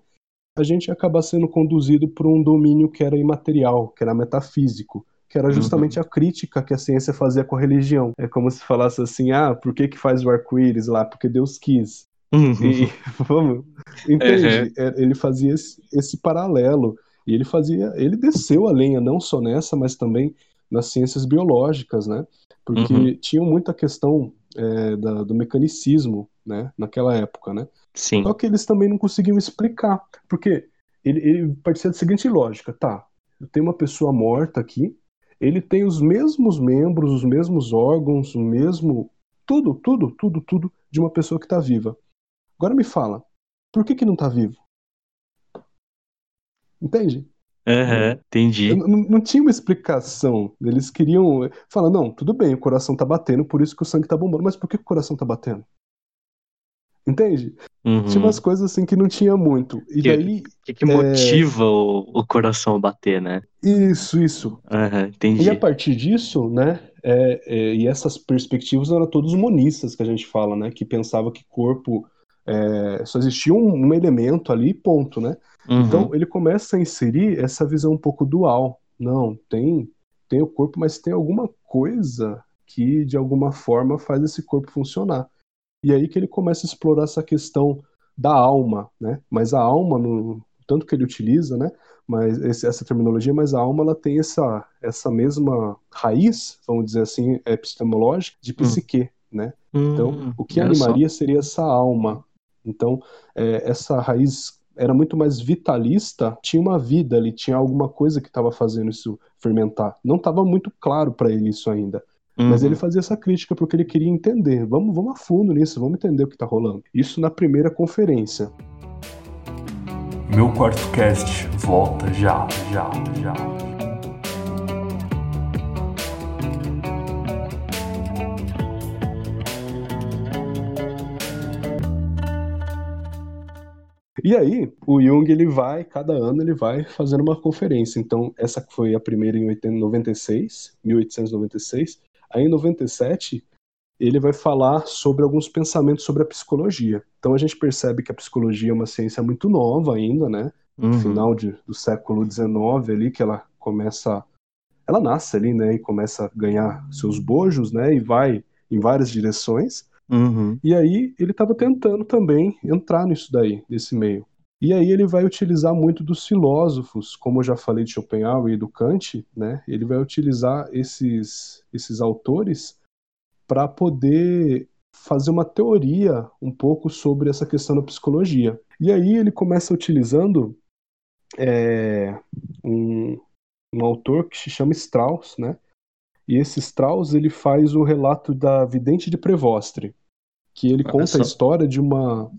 A gente ia acabar sendo conduzido por um domínio que era imaterial, que era metafísico, que era justamente uhum. a crítica que a ciência fazia com a religião. É como se falasse assim, ah, por que que faz o arco-íris lá? Porque Deus quis. E, vamos, entende? Uhum. Ele fazia esse, esse paralelo, e ele fazia, ele desceu a lenha não só nessa, mas também nas ciências biológicas, né? Porque uhum. tinham muita questão é, da, do mecanicismo, né? Naquela época, né? Sim. Só que eles também não conseguiam explicar, porque ele, ele partia da seguinte lógica, tá? Eu tenho uma pessoa morta aqui, ele tem os mesmos membros, os mesmos órgãos, o mesmo tudo, tudo, tudo, tudo de uma pessoa que está viva. Agora me fala, por que que não tá vivo? Entende? Aham, uhum, entendi. Eu, não, não tinha uma explicação. Eles queriam... Fala, não, tudo bem, o coração tá batendo, por isso que o sangue tá bombando. Mas por que que o coração tá batendo? Entende? Uhum. Tinha umas coisas assim que não tinha muito. E que, daí... O que, que motiva é... o, o coração a bater, né? Isso, isso. Aham, uhum, entendi. E a partir disso, né... É, é, e essas perspectivas eram todos monistas que a gente fala, né? Que pensava que corpo... É, só existia um, um elemento ali, ponto, né? Uhum. Então ele começa a inserir essa visão um pouco dual. Não, tem, tem o corpo, mas tem alguma coisa que de alguma forma faz esse corpo funcionar. E aí que ele começa a explorar essa questão da alma, né? Mas a alma, no tanto que ele utiliza, né? mas esse, essa terminologia, mas a alma ela tem essa, essa mesma raiz, vamos dizer assim, epistemológica, de psique, hum. né? Hum, então, o que animaria só. seria essa alma. Então, é, essa raiz era muito mais vitalista, tinha uma vida ali, tinha alguma coisa que estava fazendo isso fermentar. Não estava muito claro para ele isso ainda. Uhum. Mas ele fazia essa crítica porque ele queria entender. Vamos, vamos a fundo nisso, vamos entender o que está rolando. Isso na primeira conferência. Meu quarto cast volta já, já, já. E aí, o Jung, ele vai, cada ano, ele vai fazendo uma conferência. Então, essa foi a primeira em noventa e seis, mil oitocentos e noventa e seis. Aí, em noventa e sete, ele vai falar sobre alguns pensamentos sobre a psicologia. Então, a gente percebe que a psicologia é uma ciência muito nova ainda, né? No uhum. final de, do século dezenove, ali, que ela começa... Ela nasce ali, né? E começa a ganhar seus bojos, né? E vai em várias direções. Uhum. E aí ele estava tentando também entrar nisso daí, nesse meio. E aí ele vai utilizar muito dos filósofos, como eu já falei de Schopenhauer e do Kant, né? Ele vai utilizar esses, esses autores para poder fazer uma teoria um pouco sobre essa questão da psicologia. E aí ele começa utilizando é, um, um autor que se chama Strauss, né? E esse Strauss, ele faz o relato da vidente de Prévostre, que ele conta Essa... a história de uma...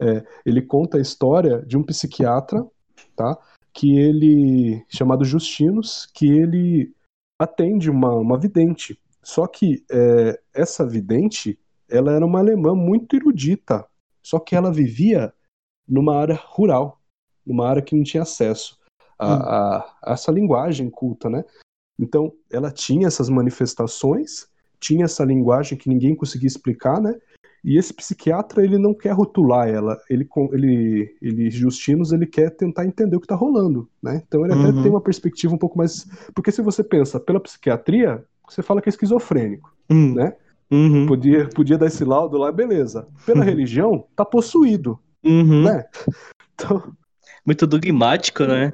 É, ele conta a história de um psiquiatra, tá? Que ele... chamado Justinus, que ele atende uma, uma vidente. Só que é, essa vidente, ela era uma alemã muito erudita, só que ela vivia numa área rural, numa área que não tinha acesso a, hum. a, a essa linguagem culta, né? Então, ela tinha essas manifestações, tinha essa linguagem que ninguém conseguia explicar, né? E esse psiquiatra, ele não quer rotular ela. Ele, ele, ele Justinus, ele quer tentar entender o que está rolando, né? Então, ele uhum. até tem uma perspectiva um pouco mais... Porque se você pensa pela psiquiatria, você fala que é esquizofrênico, uhum. né? Uhum. Podia, podia dar esse laudo lá, beleza. Pela uhum. religião, tá possuído, uhum. né? Então... Muito dogmático, né?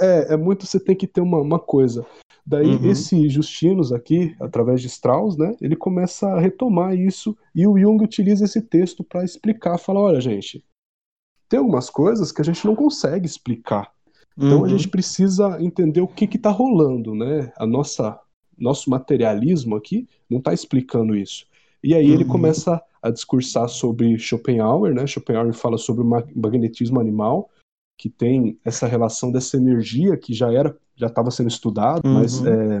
É, é muito, você tem que ter uma, uma coisa. Daí uhum. esse Justinus aqui, através de Strauss, né, ele começa a retomar isso e o Jung utiliza esse texto para explicar, falar, olha gente, tem algumas coisas que a gente não consegue explicar. Uhum. Então a gente precisa entender o que que tá rolando, né? A nossa, nosso materialismo aqui não tá explicando isso. E aí uhum. ele começa a discursar sobre Schopenhauer, né? Schopenhauer fala sobre o magnetismo animal, que tem essa relação dessa energia que já era, já estava sendo estudado, uhum. mas é,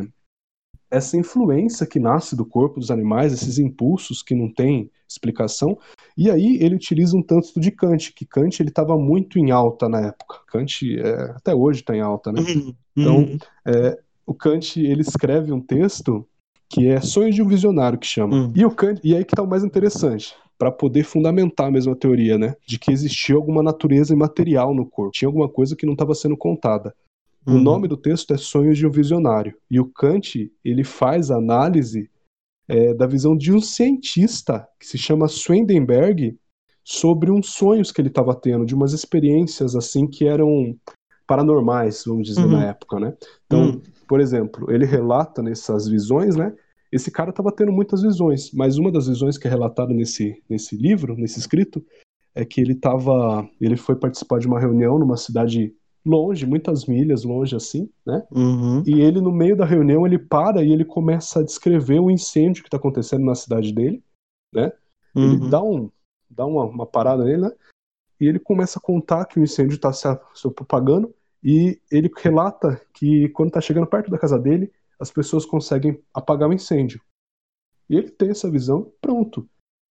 essa influência que nasce do corpo dos animais, esses impulsos que não tem explicação, e aí ele utiliza um tanto de Kant, que Kant ele estava muito em alta na época. Kant é, até hoje está em alta, né? Uhum. Então, é, o Kant ele escreve um texto que é Sonhos de um Visionário, que chama. Uhum. E, o Kant, e aí que está o mais interessante, para poder fundamentar a mesma teoria, né? De que existia alguma natureza imaterial no corpo. Tinha alguma coisa que não estava sendo contada. Uhum. O nome do texto é Sonhos de um Visionário. E o Kant, ele faz a análise é, da visão de um cientista, que se chama Swedenberg, sobre uns sonhos que ele estava tendo, de umas experiências, assim, que eram paranormais, vamos dizer, uhum. na época, né? Então, uhum. por exemplo, ele relata nessas visões, né? Esse cara estava tendo muitas visões, mas uma das visões que é relatada nesse, nesse livro, nesse escrito, é que ele tava, ele foi participar de uma reunião numa cidade longe, muitas milhas longe assim, né? Uhum. E ele, no meio da reunião, ele para e ele começa a descrever o incêndio que está acontecendo na cidade dele, né? Uhum. Ele dá, um, dá uma, uma parada nele, né? E ele começa a contar que o incêndio está se, se propagando e ele relata que quando está chegando perto da casa dele, as pessoas conseguem apagar o incêndio. E ele tem essa visão, pronto.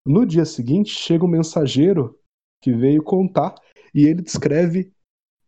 No dia seguinte, chega um mensageiro que veio contar e ele descreve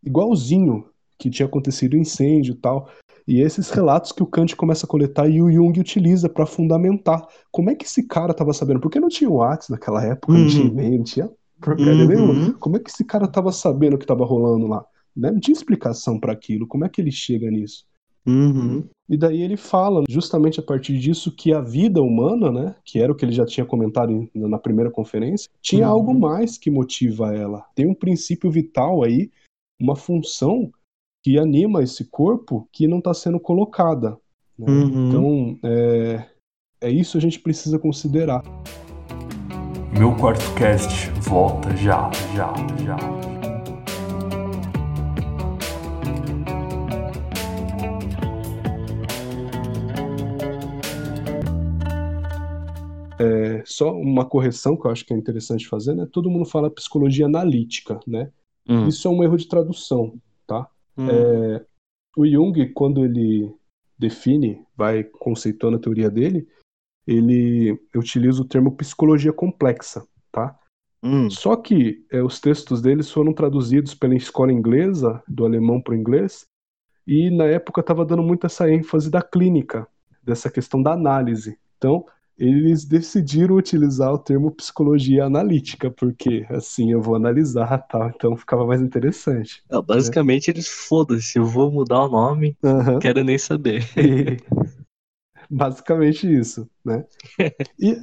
igualzinho que tinha acontecido o incêndio e tal. E esses relatos que o Kant começa a coletar e o Jung utiliza para fundamentar. Como é que esse cara estava sabendo? Porque não tinha WhatsApp naquela época, uhum. não tinha e-mail, não tinha porcaria uhum. nenhuma. Como é que esse cara estava sabendo o que estava rolando lá? Né? Não tinha explicação para aquilo. Como é que ele chega nisso? Uhum. E daí ele fala justamente a partir disso que a vida humana, né, que era o que ele já tinha comentado na primeira conferência, tinha uhum. algo mais que motiva ela. Tem um princípio vital aí, uma função que anima esse corpo que não está sendo colocada, né? Uhum. Então, é, é isso que a gente precisa considerar. Meu quarto cast volta já, já, já. É, só uma correção que eu acho que é interessante fazer, né? Todo mundo fala psicologia analítica, né? Hum. Isso é um erro de tradução, tá? Hum. É, o Jung, quando ele define, vai conceituando a teoria dele, ele utiliza o termo psicologia complexa, tá? Hum. Só que é, os textos deles foram traduzidos pela escola inglesa, do alemão para o inglês, e na época estava dando muito essa ênfase da clínica, dessa questão da análise. Então, eles decidiram utilizar o termo psicologia analítica, porque assim, eu vou analisar, tá? Então ficava mais interessante. Não, basicamente, né? Eles, foda-se, eu vou mudar o nome, uh-huh. Não quero nem saber. E... basicamente isso, né? E,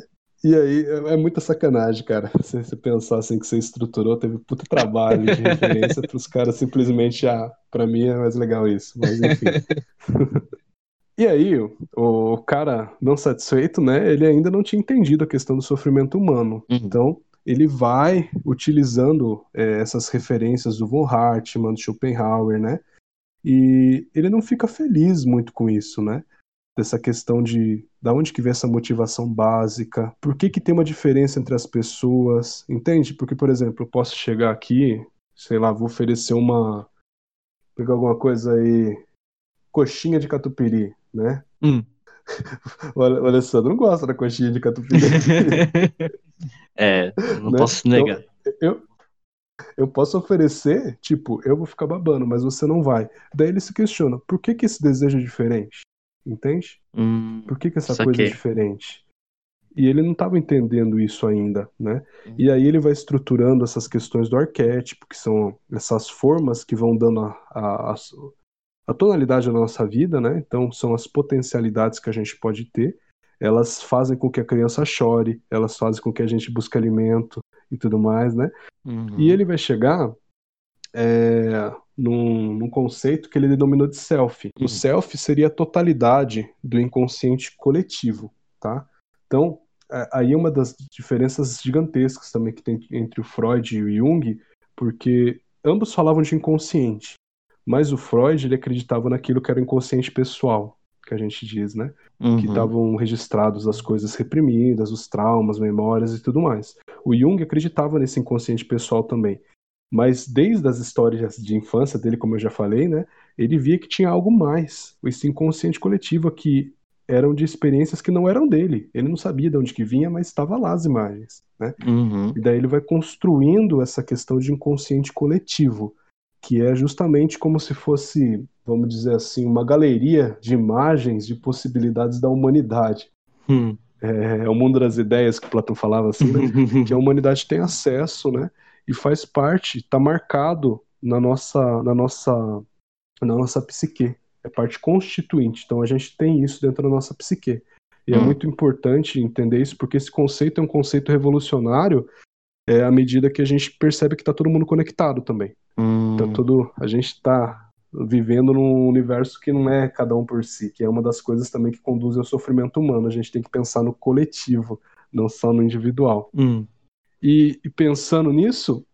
e aí, é muita sacanagem, cara. Se você pensar assim que você estruturou, teve puta trabalho de referência pros caras simplesmente, ah, pra mim é mais legal isso, mas enfim. E aí, o, o cara não satisfeito, né? Ele ainda não tinha entendido a questão do sofrimento humano. Uhum. Então, ele vai utilizando é, essas referências do Von Hartmann, do Schopenhauer, né? E ele não fica feliz muito com isso, né? Dessa questão de da onde que vem essa motivação básica, por que que tem uma diferença entre as pessoas, entende? Porque, por exemplo, eu posso chegar aqui, sei lá, vou oferecer uma, pegar alguma coisa aí, coxinha de catupiry, né? Hum. O Alessandro não gosta da coxinha de catupiry. É, não, né? Posso negar. Então, eu, eu posso oferecer, tipo, eu vou ficar babando, mas você não vai. Daí ele se questiona, por que que esse desejo é diferente? Entende? Hum, Por que que essa coisa é diferente? E ele não estava entendendo isso ainda, né? Hum. E aí ele vai estruturando essas questões do arquétipo, que são essas formas que vão dando a, a, a tonalidade da nossa vida, né? Então são as potencialidades que a gente pode ter. Elas fazem com que a criança chore, elas fazem com que a gente busque alimento e tudo mais, né? Uhum. E ele vai chegar... É, num, num conceito que ele denominou de self. O uhum. self seria a totalidade do inconsciente coletivo, tá? Então, é, aí é uma das diferenças gigantescas também que tem entre o Freud e o Jung, porque ambos falavam de inconsciente, mas o Freud, ele acreditava naquilo que era o inconsciente pessoal, que a gente diz, né? Uhum. Que estavam registrados as coisas reprimidas, os traumas, memórias e tudo mais. O Jung acreditava nesse inconsciente pessoal também. Mas desde as histórias de infância dele, como eu já falei, né, ele via que tinha algo mais, esse inconsciente coletivo que eram de experiências que não eram dele. Ele não sabia de onde que vinha, mas estava lá as imagens, né? Uhum. E daí ele vai construindo essa questão de inconsciente coletivo, que é justamente como se fosse, vamos dizer assim, uma galeria de imagens de possibilidades da humanidade. Uhum. É, é o mundo das ideias que Platão falava assim, né? Que a humanidade tem acesso, né? E faz parte, está marcado na nossa, na, nossa, na nossa psique. É parte constituinte. Então a gente tem isso dentro da nossa psique. E hum. é muito importante entender isso, porque esse conceito é um conceito revolucionário é, à medida que a gente percebe que está todo mundo conectado também. Hum. Então, todo, a gente está vivendo num universo que não é cada um por si, que é uma das coisas também que conduzem ao sofrimento humano. A gente tem que pensar no coletivo, não só no individual. Hum. E, e pensando nisso,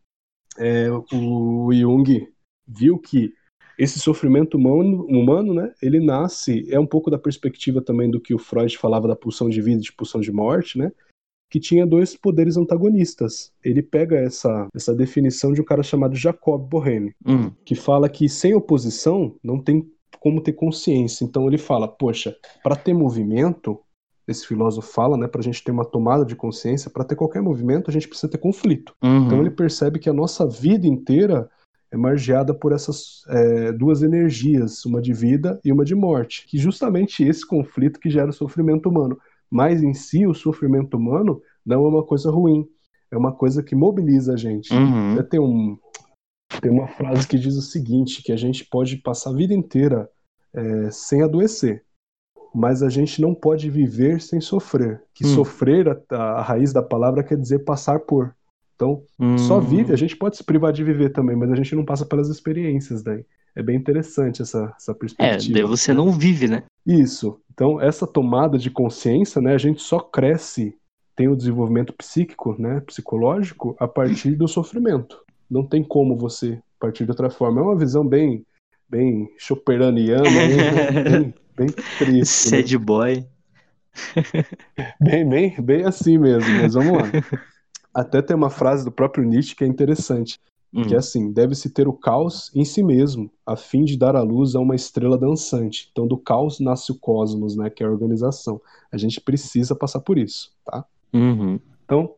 é, o Jung viu que esse sofrimento humano, humano, né, ele nasce, é um pouco da perspectiva também do que o Freud falava da pulsão de vida e de pulsão de morte, né, que tinha dois poderes antagonistas. Ele pega essa, essa definição de um cara chamado Jacob Boehme, hum. que fala que sem oposição não tem como ter consciência. Então ele fala, poxa, para ter movimento, esse filósofo fala, né, pra gente ter uma tomada de consciência, para ter qualquer movimento a gente precisa ter conflito. Uhum. Então ele percebe que a nossa vida inteira é margeada por essas é, duas energias, uma de vida e uma de morte, que justamente esse conflito que gera o sofrimento humano. Mas em si, o sofrimento humano não é uma coisa ruim, é uma coisa que mobiliza a gente. Uhum. Tem, um, tem uma frase que diz o seguinte, que a gente pode passar a vida inteira é, sem adoecer, mas a gente não pode viver sem sofrer. Que hum. sofrer, a, a raiz da palavra quer dizer passar por. Então, hum. só vive, a gente pode se privar de viver também, mas a gente não passa pelas experiências daí. é bem interessante essa, essa perspectiva. É, daí você não vive, né? Isso. Então, essa tomada de consciência, né, a gente só cresce, tem o desenvolvimento psíquico, né, psicológico, a partir do sofrimento. Não tem como você partir de outra forma. É uma visão bem, bem schopenhaueriana, bem, bem triste. Sad, né? Boy. Bem, bem, bem assim mesmo, mas vamos lá. Até tem uma frase do próprio Nietzsche que é interessante, hum. que é assim: deve-se ter o caos em si mesmo, a fim de dar à luz a uma estrela dançante. Então do caos nasce o cosmos, né, que é a organização. A gente precisa passar por isso, tá? Uhum. Então,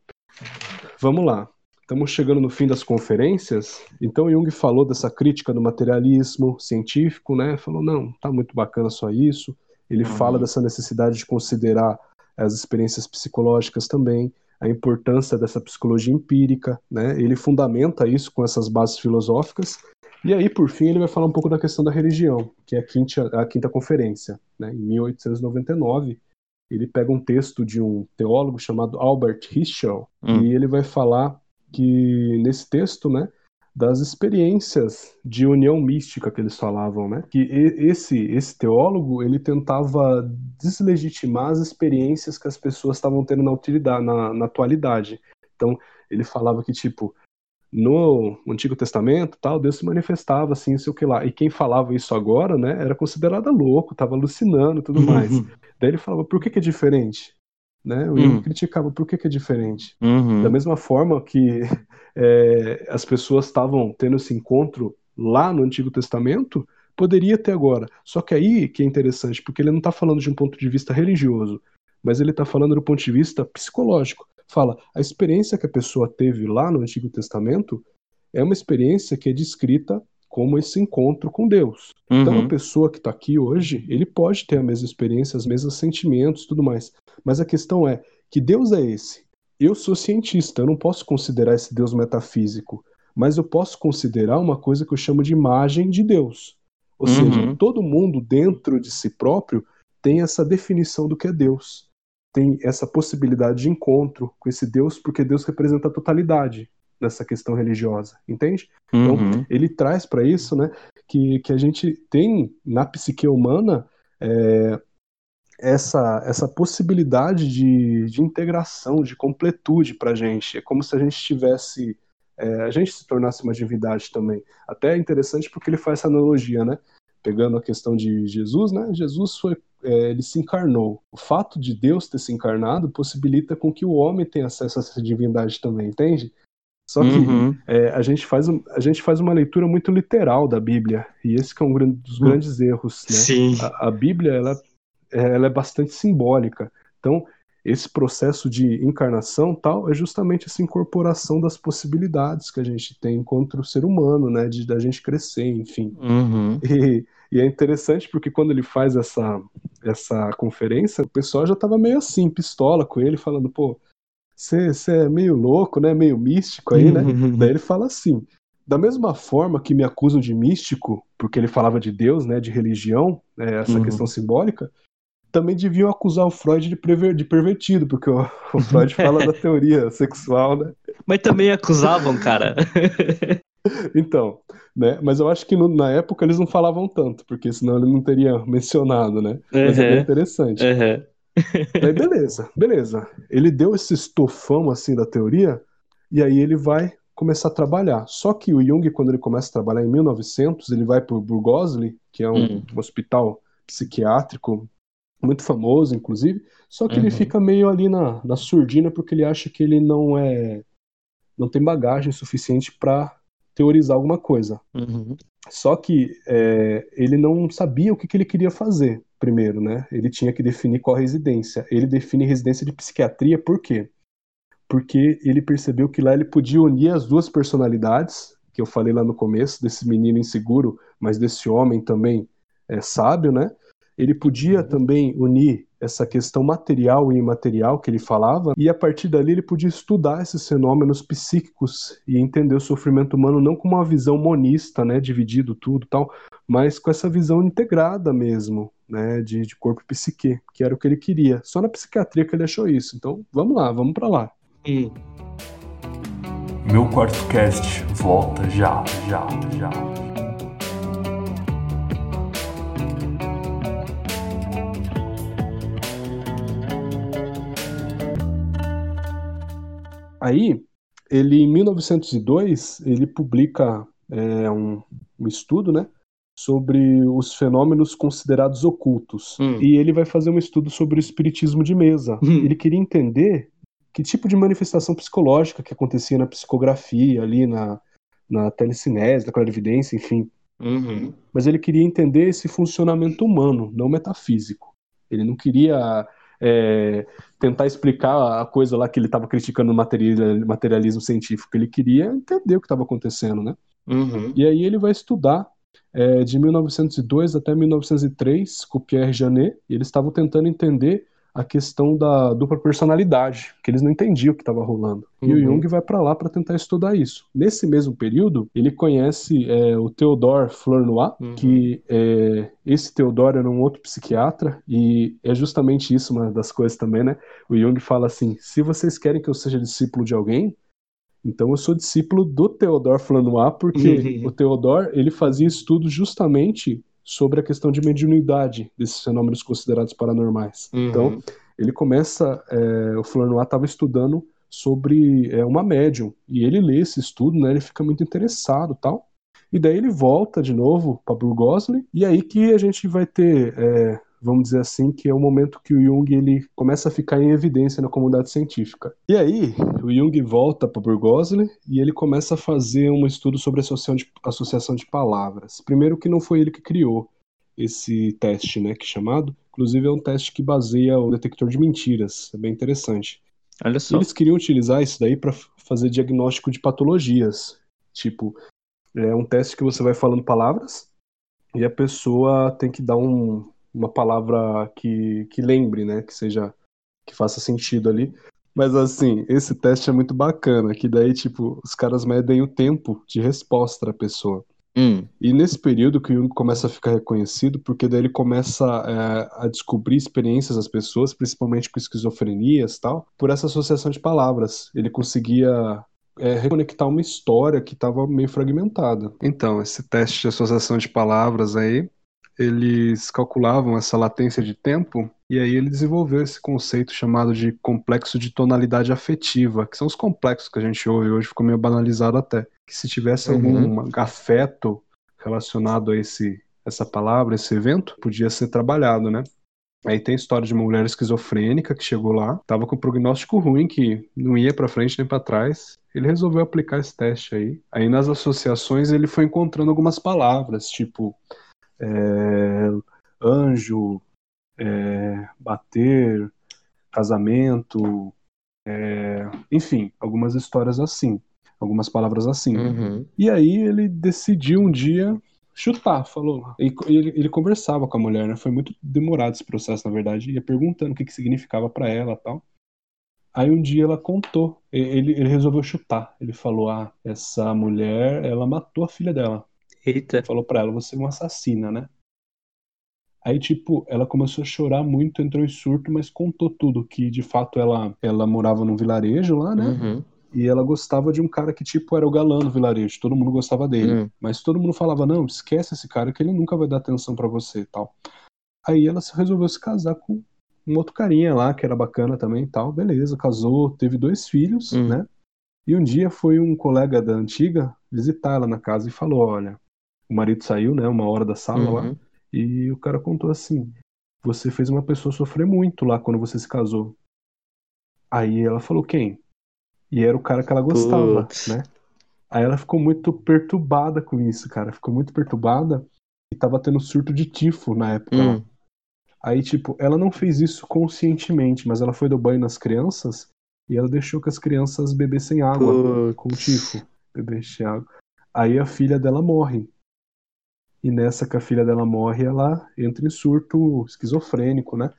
vamos lá. Estamos chegando no fim das conferências. Então Jung falou dessa crítica do materialismo científico, né? Falou, não, tá muito bacana só isso. Ele uhum. fala dessa necessidade de considerar as experiências psicológicas também, a importância dessa psicologia empírica, né? Ele fundamenta isso com essas bases filosóficas. E aí, por fim, ele vai falar um pouco da questão da religião, que é a quinta, a quinta conferência, né? Em mil oitocentos e noventa e nove, ele pega um texto de um teólogo chamado Albert Hichel, uhum. e ele vai falar que, nesse texto, né, das experiências de união mística que eles falavam, né? Que esse, esse teólogo, ele tentava deslegitimar as experiências que as pessoas estavam tendo na, utilidade, na, na atualidade. Então, ele falava que, tipo, no Antigo Testamento, tal, Deus se manifestava, assim, sei o que lá. E quem falava isso agora, né, era considerado louco, estava alucinando e tudo uhum. mais. Daí ele falava, por que que é diferente? Né? O Jung uhum. criticava por que que é diferente. Uhum. Da mesma forma que é, as pessoas estavam tendo esse encontro lá no Antigo Testamento, poderia ter agora. Só que aí que é interessante, porque ele não está falando de um ponto de vista religioso, mas ele está falando do ponto de vista psicológico. Fala, a experiência que a pessoa teve lá no Antigo Testamento é uma experiência que é descrita como esse encontro com Deus. Uhum. Então a pessoa que está aqui hoje, ele pode ter a mesma experiência, os mesmos sentimentos e tudo mais. Mas a questão é, que Deus é esse? Eu sou cientista, eu não posso considerar esse Deus metafísico, mas eu posso considerar uma coisa que eu chamo de imagem de Deus. Ou uhum. seja, todo mundo dentro de si próprio tem essa definição do que é Deus. Tem essa possibilidade de encontro com esse Deus, porque Deus representa a totalidade nessa questão religiosa, entende? Uhum. Então, ele traz para isso, né, que, que a gente tem na psique humana é, essa, essa possibilidade de, de integração, de completude pra gente. É como se a gente tivesse, é, a gente se tornasse uma divindade também. Até é interessante porque ele faz essa analogia, né, pegando a questão de Jesus, né, Jesus foi, é, ele se encarnou. O fato de Deus ter se encarnado possibilita com que o homem tenha acesso a essa divindade também, entende? Só que uhum. é, a, gente faz, a gente faz uma leitura muito literal da Bíblia, e esse que é um dos grandes erros, né? Sim. A, a Bíblia, ela, ela é bastante simbólica. Então, esse processo de encarnação tal é justamente essa incorporação das possibilidades que a gente tem enquanto ser humano, né? De, da gente crescer, enfim. Uhum. E, e é interessante porque quando ele faz essa, essa conferência, o pessoal já estava meio assim, pistola com ele, falando, pô, você é meio louco, né? Meio místico aí, né? Daí ele fala assim, da mesma forma que me acusam de místico, porque ele falava de Deus, né? De religião, né, essa uhum. questão simbólica, também deviam acusar o Freud de, prever, de pervertido, porque o, o Freud fala da teoria sexual, né? Mas também acusavam, cara. Então, né? Mas eu acho que no, na época eles não falavam tanto, porque senão ele não teria mencionado, né? Uhum. Mas é bem interessante. Uhum. Aí beleza, beleza. Ele deu esse estofão assim da teoria e aí ele vai começar a trabalhar. Só que o Jung, quando ele começa a trabalhar em mil e novecentos, ele vai para o Burghölzli, que é um uhum. hospital psiquiátrico muito famoso, inclusive. Só que uhum. ele fica meio ali na, na surdina porque ele acha que ele não é, não tem bagagem suficiente para teorizar alguma coisa. Uhum. Só que é, ele não sabia o que, que ele queria fazer. Primeiro, né? Ele tinha que definir qual residência. Ele define residência de psiquiatria por quê? Porque ele percebeu que lá ele podia unir as duas personalidades, que eu falei lá no começo, desse menino inseguro, mas desse homem também é, sábio, né? Ele podia também unir essa questão material e imaterial que ele falava, e a partir dali ele podia estudar esses fenômenos psíquicos e entender o sofrimento humano não com uma visão monista, né? Dividido tudo e tal, mas com essa visão integrada mesmo. Né, de, de corpo e psique, que era o que ele queria. Só na psiquiatria que ele achou isso. Então, vamos lá, vamos pra lá. Hum. Meu quarto cast volta já, já, já. Aí, ele, em mil novecentos e dois, ele publica é, um, um estudo, né, sobre os fenômenos considerados ocultos. Hum. E ele vai fazer um estudo sobre o espiritismo de mesa. Hum. Ele queria entender que tipo de manifestação psicológica que acontecia na psicografia, ali na, na telecinese, na clarividência, enfim. Uhum. Mas ele queria entender esse funcionamento humano, não metafísico. Ele não queria é, tentar explicar a coisa lá que ele estava criticando no materialismo científico. Ele queria entender o que estava acontecendo, né? Uhum. E aí ele vai estudar é, de mil novecentos e dois até mil novecentos e três com o Pierre Janet, e eles estavam tentando entender a questão da dupla personalidade, que eles não entendiam o que estava rolando. Uhum. E o Jung vai para lá para tentar estudar isso. Nesse mesmo período, ele conhece é, o Théodore Flournoy, uhum. que é, esse Théodore era um outro psiquiatra, e é justamente isso uma das coisas também, né? O Jung fala assim, se vocês querem que eu seja discípulo de alguém, então eu sou discípulo do Théodore Flournoy, porque uhum. o Théodore, ele fazia estudos justamente sobre a questão de mediunidade desses fenômenos considerados paranormais. Uhum. Então, ele começa... É, o Flournoy estava estudando sobre é, uma médium, e ele lê esse estudo, né, ele fica muito interessado e tal, e daí ele volta de novo para Burghölzli, e aí que a gente vai ter, é, vamos dizer assim, que é o momento que o Jung ele começa a ficar em evidência na comunidade científica. E aí, o Jung volta para Burghölzli e ele começa a fazer um estudo sobre a associação de palavras. Primeiro que não foi ele que criou esse teste, né, que é chamado, inclusive é um teste que baseia o detector de mentiras, é bem interessante. Olha só. Eles queriam utilizar isso daí para fazer diagnóstico de patologias, tipo, é um teste que você vai falando palavras e a pessoa tem que dar um... uma palavra que, que lembre, né, que seja, que faça sentido ali, mas assim, esse teste é muito bacana, que daí, tipo, os caras medem o tempo de resposta da pessoa, hum. e nesse período que o Jung começa a ficar reconhecido, porque daí ele começa é, a descobrir experiências das pessoas, principalmente com esquizofrenias e tal, por essa associação de palavras, ele conseguia... É, reconectar uma história que estava meio fragmentada. Então, esse teste de associação de palavras aí, eles calculavam essa latência de tempo, e aí ele desenvolveu esse conceito chamado de complexo de tonalidade afetiva, que são os complexos que a gente ouve hoje, ficou meio banalizado até, que se tivesse algum uhum. afeto relacionado a esse, essa palavra, esse evento, podia ser trabalhado, né? Aí tem a história de uma mulher esquizofrênica que chegou lá, estava com um prognóstico ruim, que não ia para frente nem para trás, ele resolveu aplicar esse teste aí. Aí nas associações ele foi encontrando algumas palavras, tipo... É, anjo, é, bater, casamento, é, enfim, algumas histórias assim, algumas palavras assim. Uhum. E aí ele decidiu um dia chutar, falou, e ele, ele conversava com a mulher, né? Foi muito demorado esse processo, na verdade, ia perguntando o que, que significava pra ela e tal. Aí um dia ela contou, ele, ele resolveu chutar, ele falou, ah, essa mulher, ela matou a filha dela. Eita. Falou pra ela, você é uma assassina, né? Aí, tipo, ela começou a chorar muito, entrou em surto, mas contou tudo, que de fato ela, ela morava num vilarejo lá, né? Uhum. E ela gostava de um cara que, tipo, era o galã do vilarejo, todo mundo gostava dele. Uhum. Mas todo mundo falava, não, esquece esse cara que ele nunca vai dar atenção pra você e tal. Aí ela resolveu se casar com um outro carinha lá, que era bacana também e tal. Beleza, casou, teve dois filhos, uhum. né? E um dia foi um colega da antiga visitar ela na casa e falou, olha... O marido saiu, né, uma hora da sala uhum. lá, e o cara contou assim, você fez uma pessoa sofrer muito lá quando você se casou. Aí ela falou, quem? E era o cara que ela gostava, Putz. Né? Aí ela ficou muito perturbada com isso, cara, ficou muito perturbada, e tava tendo surto de tifo na época uhum. lá. Aí, tipo, ela não fez isso conscientemente, mas ela foi dar banho nas crianças, e ela deixou que as crianças bebessem água Putz. Com o tifo, bebessem água. Aí a filha dela morre. E nessa que a filha dela morre, ela entra em surto esquizofrênico, né?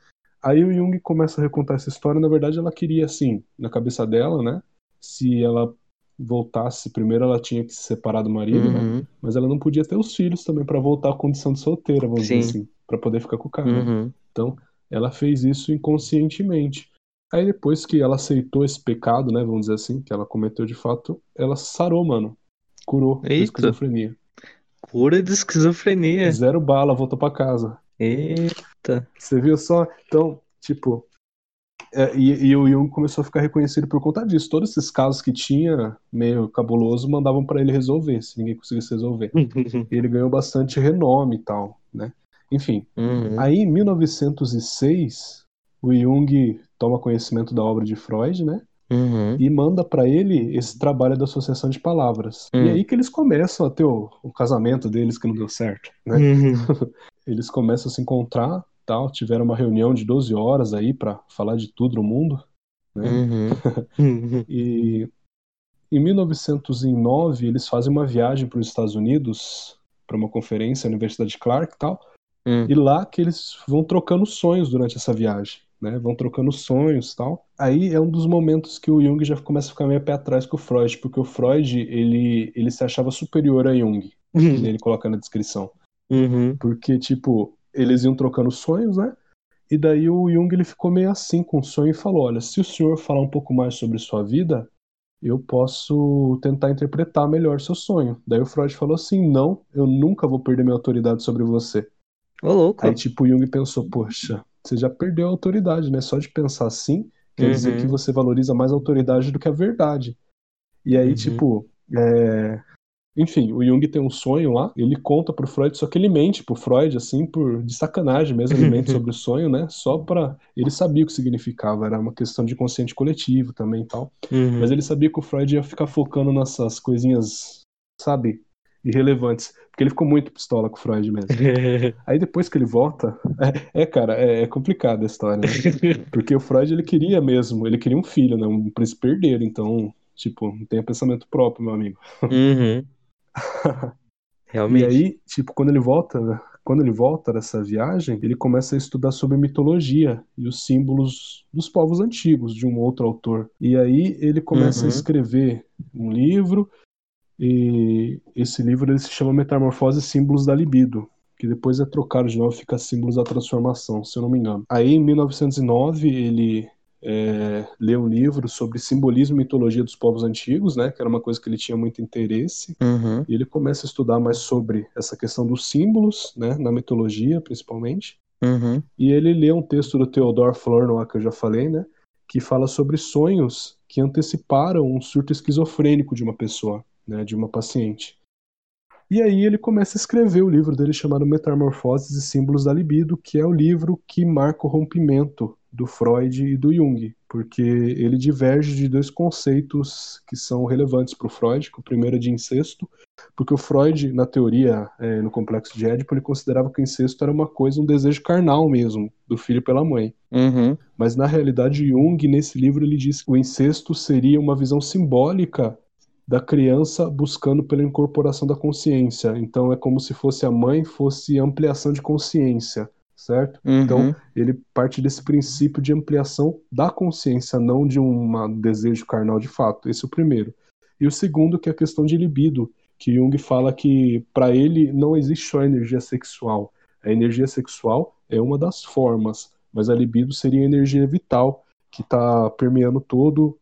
Aí o Jung começa a recontar essa história. Na verdade, ela queria, assim, na cabeça dela, né? Se ela voltasse, primeiro ela tinha que se separar do marido, uhum. né? Mas ela não podia ter os filhos também pra voltar à condição de solteira, vamos Sim. dizer assim. Pra poder ficar com o cara. Uhum. Né? Então, ela fez isso inconscientemente. Aí depois que ela aceitou esse pecado, né? Vamos dizer assim, que ela cometeu de fato, ela sarou, mano. Curou Eita. A esquizofrenia. Cura de esquizofrenia. Zero bala, voltou pra casa. Eita. Você viu só? Então, tipo, É, e, e o Jung começou a ficar reconhecido por conta disso. Todos esses casos que tinha, meio cabuloso, mandavam pra ele resolver, se ninguém conseguisse resolver. E ele ganhou bastante renome e tal, né? Enfim, uhum. Aí em mil novecentos e seis, o Jung toma conhecimento da obra de Freud, né? Uhum. E manda pra ele esse trabalho da associação de palavras. Uhum. E aí que eles começam a ter o, o casamento deles que não deu certo, né? Uhum. Eles começam a se encontrar, tal, tiveram uma reunião de doze horas aí pra falar de tudo no mundo, né? Uhum. Uhum. E em mil novecentos e nove, eles fazem uma viagem para os Estados Unidos, pra uma conferência na Universidade de Clark e tal. Uhum. E lá que eles vão trocando sonhos durante essa viagem, né? Vão trocando sonhos e tal. Aí é um dos momentos que o Jung já começa a ficar meio pé atrás com o Freud, porque o Freud, ele, ele se achava superior a Jung, uhum. Ele coloca na descrição. Uhum. Porque, tipo, eles iam trocando sonhos, né? E daí o Jung, ele ficou meio assim com o sonho e falou, olha, se o senhor falar um pouco mais sobre sua vida, eu posso tentar interpretar melhor seu sonho. Daí o Freud falou assim, não, eu nunca vou perder minha autoridade sobre você. Ô, louco. Aí, tipo, o Jung pensou, poxa, você já perdeu a autoridade, né? Só de pensar assim, quer uhum. dizer que você valoriza mais a autoridade do que a verdade. E aí, uhum. tipo, é... enfim, o Jung tem um sonho lá, ele conta pro Freud, só que ele mente pro Freud, assim, por de sacanagem mesmo, ele mente sobre o sonho, né? Só pra... Ele sabia o que significava, era uma questão de consciente coletivo também e tal. Uhum. Mas ele sabia que o Freud ia ficar focando nessas coisinhas, sabe, irrelevantes. Porque ele ficou muito pistola com o Freud mesmo. Aí depois que ele volta... É, é cara, é, é complicada a história, né? Porque o Freud, ele queria mesmo, ele queria um filho, né? Um príncipe herdeiro, então, tipo, não tem pensamento próprio, meu amigo. Uhum. Realmente. E aí, tipo, quando ele volta, quando ele volta dessa viagem, ele começa a estudar sobre mitologia e os símbolos dos povos antigos de um outro autor. E aí ele começa uhum. a escrever um livro, e esse livro ele se chama Metamorfose e Símbolos da Libido, que depois é trocado de novo, fica Símbolos da Transformação, se eu não me engano. Aí em mil novecentos e nove ele é, leu um livro sobre simbolismo e mitologia dos povos antigos, né, que era uma coisa que ele tinha muito interesse, uhum. e ele começa a estudar mais sobre essa questão dos símbolos, né, na mitologia principalmente, uhum. e ele lê um texto do Théodore Flournoy, que eu já falei, né, que fala sobre sonhos que anteciparam um surto esquizofrênico de uma pessoa, né, de uma paciente. E aí ele começa a escrever o livro dele chamado Metamorfoses e Símbolos da Libido, que é o livro que marca o rompimento do Freud e do Jung, porque ele diverge de dois conceitos que são relevantes para o Freud, que o primeiro é de incesto, porque o Freud, na teoria, é, no complexo de Édipo, ele considerava que o incesto era uma coisa, um desejo carnal mesmo, do filho pela mãe. Uhum. Mas na realidade, Jung, nesse livro, ele diz que o incesto seria uma visão simbólica da criança buscando pela incorporação da consciência. Então é como se fosse a mãe, fosse ampliação de consciência, certo? Uhum. Então ele parte desse princípio de ampliação da consciência, não de um desejo carnal de fato. Esse é o primeiro. E o segundo, que é a questão de libido, que Jung fala que para ele não existe só a energia sexual. A energia sexual é uma das formas, mas a libido seria a energia vital, que está permeando todo,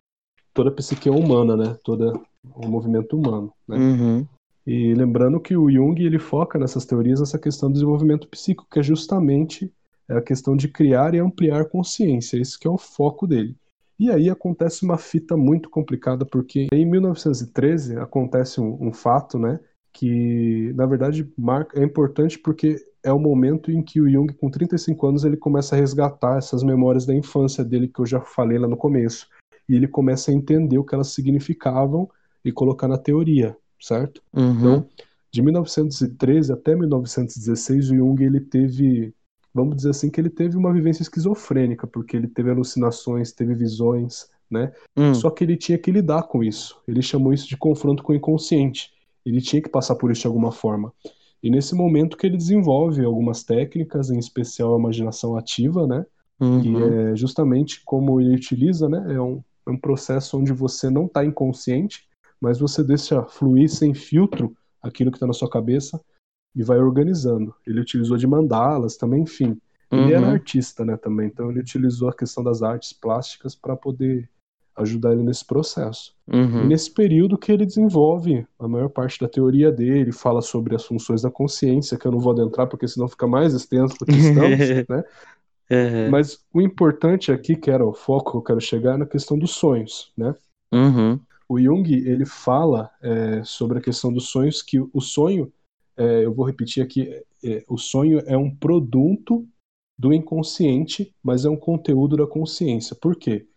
toda a psique humana, né? Toda... o movimento humano, né? Uhum. E lembrando que o Jung, ele foca nessas teorias essa questão do desenvolvimento psíquico, que é justamente a questão de criar e ampliar consciência. Esse que é o foco dele. E aí acontece uma fita muito complicada, porque em mil novecentos e treze acontece um, um fato, né, que na verdade marca, é importante porque é o momento em que o Jung, com trinta e cinco anos, ele começa a resgatar essas memórias da infância dele, que eu já falei lá no começo, e ele começa a entender o que elas significavam e colocar na teoria, certo? Uhum. Então, de mil novecentos e treze até mil novecentos e dezesseis, o Jung, ele teve, vamos dizer assim, que ele teve uma vivência esquizofrênica, porque ele teve alucinações, teve visões, né? Uhum. Só que ele tinha que lidar com isso. Ele chamou isso de confronto com o inconsciente. Ele tinha que passar por isso de alguma forma. E nesse momento que ele desenvolve algumas técnicas, em especial a imaginação ativa, né? Uhum. E é justamente como ele utiliza, né? É um, é um processo onde você não está inconsciente, mas você deixa fluir sem filtro aquilo que está na sua cabeça e vai organizando. Ele utilizou de mandalas também, enfim. Ele uhum. era artista, né, também, então ele utilizou a questão das artes plásticas para poder ajudar ele nesse processo. Uhum. E nesse período que ele desenvolve a maior parte da teoria dele, fala sobre as funções da consciência, que eu não vou adentrar porque senão fica mais extenso do que estamos, né? Uhum. Mas o importante aqui, que era o foco que eu quero chegar, é na questão dos sonhos, né? Uhum. O Jung, ele fala é, sobre a questão dos sonhos, que o sonho, é, eu vou repetir aqui, é, o sonho é um produto do inconsciente, mas é um conteúdo da consciência. Por quê?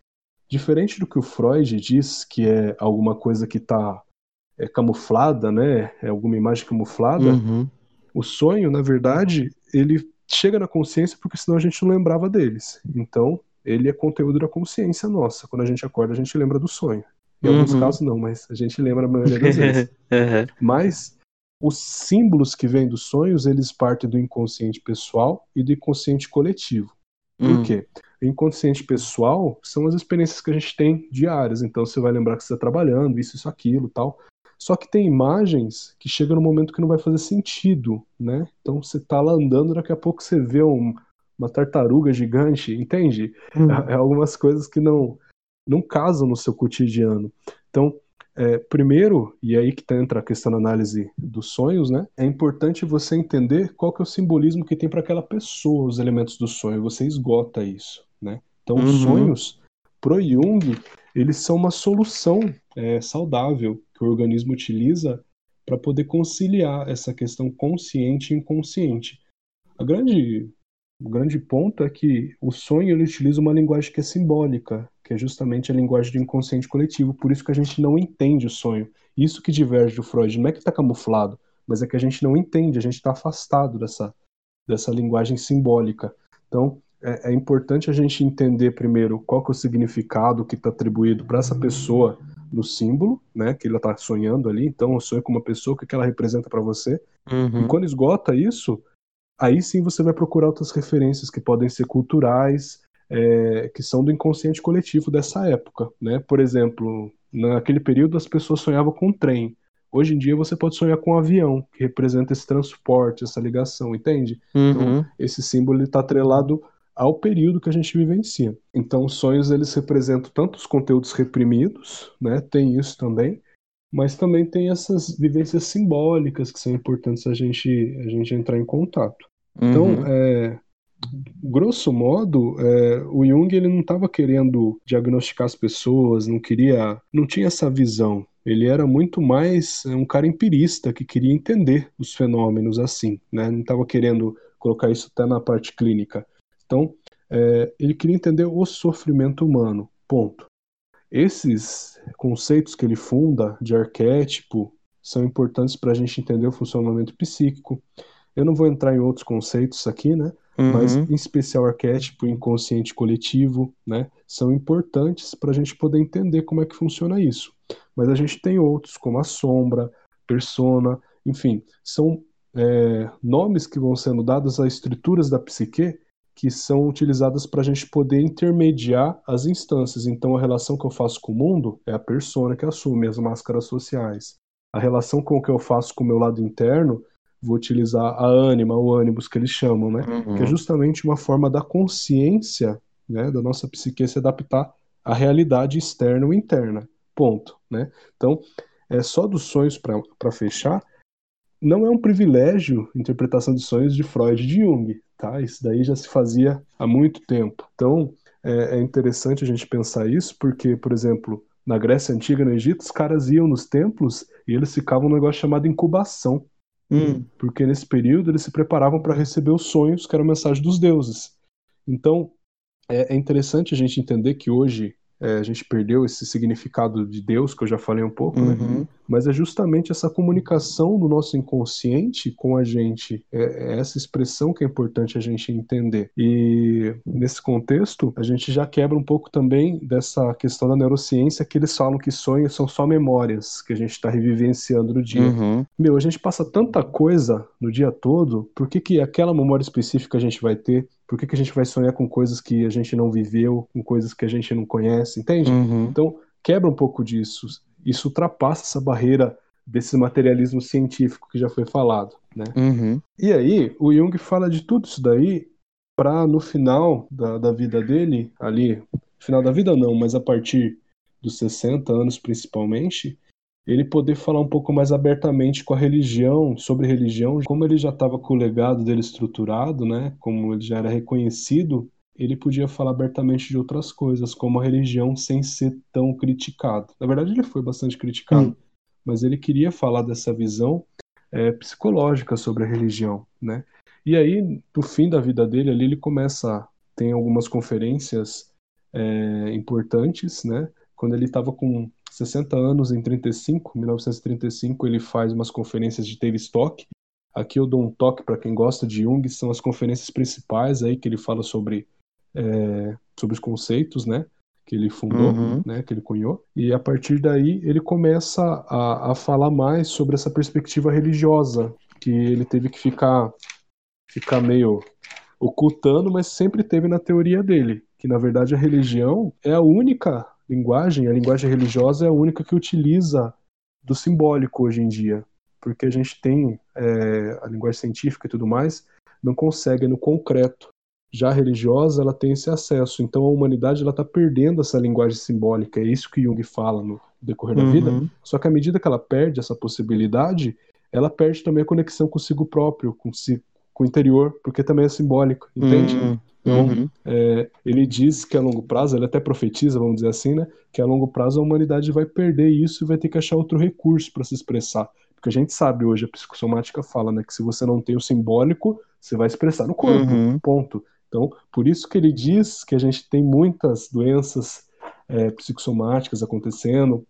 Diferente do que o Freud diz, que é alguma coisa que está é, camuflada, né? É alguma imagem camuflada, uhum. O sonho, na verdade, ele chega na consciência porque senão a gente não lembrava deles. Então, ele é conteúdo da consciência nossa. Quando a gente acorda, a gente lembra do sonho. Em alguns uhum. casos não, mas a gente lembra a maioria das vezes. Uhum. Mas os símbolos que vêm dos sonhos, eles partem do inconsciente pessoal e do inconsciente coletivo. Por uhum. quê? O inconsciente pessoal são as experiências que a gente tem diárias. Então você vai lembrar que você está trabalhando, isso, isso, aquilo, tal. Só que tem imagens que chegam num momento que não vai fazer sentido, né? Então você está lá andando, daqui a pouco você vê um, uma tartaruga gigante, entende? Uhum. É, é algumas coisas que não... não casam no seu cotidiano. Então, é, primeiro, e aí que entra a questão da análise dos sonhos, né? É importante você entender qual que é o simbolismo que tem para aquela pessoa, os elementos do sonho. Você esgota isso, né? Então, uhum. os sonhos, pro Jung, eles são uma solução é, saudável que o organismo utiliza para poder conciliar essa questão consciente e inconsciente. A grande, o grande ponto é que o sonho ele utiliza uma linguagem que é simbólica, que é justamente a linguagem do inconsciente coletivo, por isso que a gente não entende o sonho. Isso que diverge do Freud, não é que está camuflado, mas é que a gente não entende, a gente está afastado dessa, dessa linguagem simbólica. Então, é, é importante a gente entender primeiro qual que é o significado que está atribuído para essa pessoa no símbolo, né, que ela está sonhando ali, então o sonho com uma pessoa, o que ela representa para você, uhum. e quando esgota isso, aí sim você vai procurar outras referências que podem ser culturais, É, que são do inconsciente coletivo dessa época, né? Por exemplo, naquele período as pessoas sonhavam com um trem. Hoje em dia você pode sonhar com um avião, que representa esse transporte, essa ligação, entende? Uhum. Então, esse símbolo está atrelado ao período que a gente vivencia. Então, os sonhos eles representam tanto os conteúdos reprimidos, né? Tem isso também, mas também tem essas vivências simbólicas que são importantes a gente, a gente entrar em contato. Uhum. Então, é... grosso modo, é, o Jung ele não estava querendo diagnosticar as pessoas, não queria, não tinha essa visão. Ele era muito mais um cara empirista que queria entender os fenômenos assim, né? Não estava querendo colocar isso até na parte clínica. Então, é, ele queria entender o sofrimento humano, ponto. Esses conceitos que ele funda de arquétipo são importantes para a gente entender o funcionamento psíquico. Eu não vou entrar em outros conceitos aqui, né? Uhum. Mas em especial arquétipo e inconsciente coletivo, né, são importantes para a gente poder entender como é que funciona isso. Mas a gente tem outros, como a sombra, persona, enfim, são é, nomes que vão sendo dados a estruturas da psique que são utilizadas para a gente poder intermediar as instâncias. Então a relação que eu faço com o mundo é a persona que assume as máscaras sociais. A relação com o que eu faço com o meu lado interno, vou utilizar a ânima, o ânimos que eles chamam, né? Uhum. Que é justamente uma forma da consciência, né, da nossa psique se adaptar à realidade externa ou interna, ponto, né? Então, é só dos sonhos para fechar, não é um privilégio a interpretação de sonhos de Freud e de Jung, tá? Isso daí já se fazia há muito tempo. Então, é, é interessante a gente pensar isso, porque, por exemplo, na Grécia Antiga, no Egito, os caras iam nos templos e eles ficavam num negócio chamado incubação. Hum. Porque nesse período eles se preparavam para receber os sonhos, que era a mensagem dos deuses. Então é interessante a gente entender que hoje é, a gente perdeu esse significado de Deus, que eu já falei um pouco, uhum. né? Mas é justamente essa comunicação do nosso inconsciente com a gente, é, é essa expressão que é importante a gente entender. E nesse contexto a gente já quebra um pouco também dessa questão da neurociência, que eles falam que sonhos são só memórias que a gente está revivenciando no dia. Uhum. Meu, a gente passa tanta coisa no dia todo, por que que aquela memória específica a gente vai ter? Por que que a gente vai sonhar com coisas que a gente não viveu, com coisas que a gente não conhece, entende? Uhum. Então, quebra um pouco disso. Isso ultrapassa essa barreira desse materialismo científico que já foi falado, né? Uhum. E aí, o Jung fala de tudo isso daí para no final da, da vida dele, ali, final da vida não, mas a partir dos sessenta anos principalmente, ele poder falar um pouco mais abertamente com a religião, sobre religião, como ele já estava com o legado dele estruturado, né, como ele já era reconhecido, ele podia falar abertamente de outras coisas, como a religião, sem ser tão criticado. Na verdade, ele foi bastante criticado, hum. mas ele queria falar dessa visão é, psicológica sobre a religião, né? E aí, no fim da vida dele, ali ele começa, tem algumas conferências é, importantes, né? Quando ele estava com sessenta anos, em trinta e cinco, mil novecentos e trinta e cinco, ele faz umas conferências de Tavistock. Aqui eu dou um toque para quem gosta de Jung, são as conferências principais aí que ele fala sobre, é, sobre os conceitos, né? Que ele fundou, uhum. né, que ele cunhou. E a partir daí ele começa a, a falar mais sobre essa perspectiva religiosa, que ele teve que ficar, ficar meio ocultando, mas sempre teve na teoria dele, que na verdade a religião é a única linguagem, a linguagem religiosa é a única que utiliza do simbólico hoje em dia, porque a gente tem é, a linguagem científica e tudo mais, não consegue no concreto. Já a religiosa, ela tem esse acesso. Então, a humanidade está perdendo essa linguagem simbólica. É isso que Jung fala no decorrer da uhum. vida. Só que à medida que ela perde essa possibilidade, ela perde também a conexão consigo próprio, com, si, com o interior, porque também é simbólico, entende? Uhum. Então, uhum. É, ele diz que a longo prazo, ele até profetiza, vamos dizer assim, né, que a longo prazo a humanidade vai perder isso e vai ter que achar outro recurso para se expressar. Porque a gente sabe hoje, a psicossomática fala, né, que se você não tem o simbólico, você vai expressar no corpo, uhum. ponto. Então, por isso que ele diz que a gente tem muitas doenças é, psicossomáticas acontecendo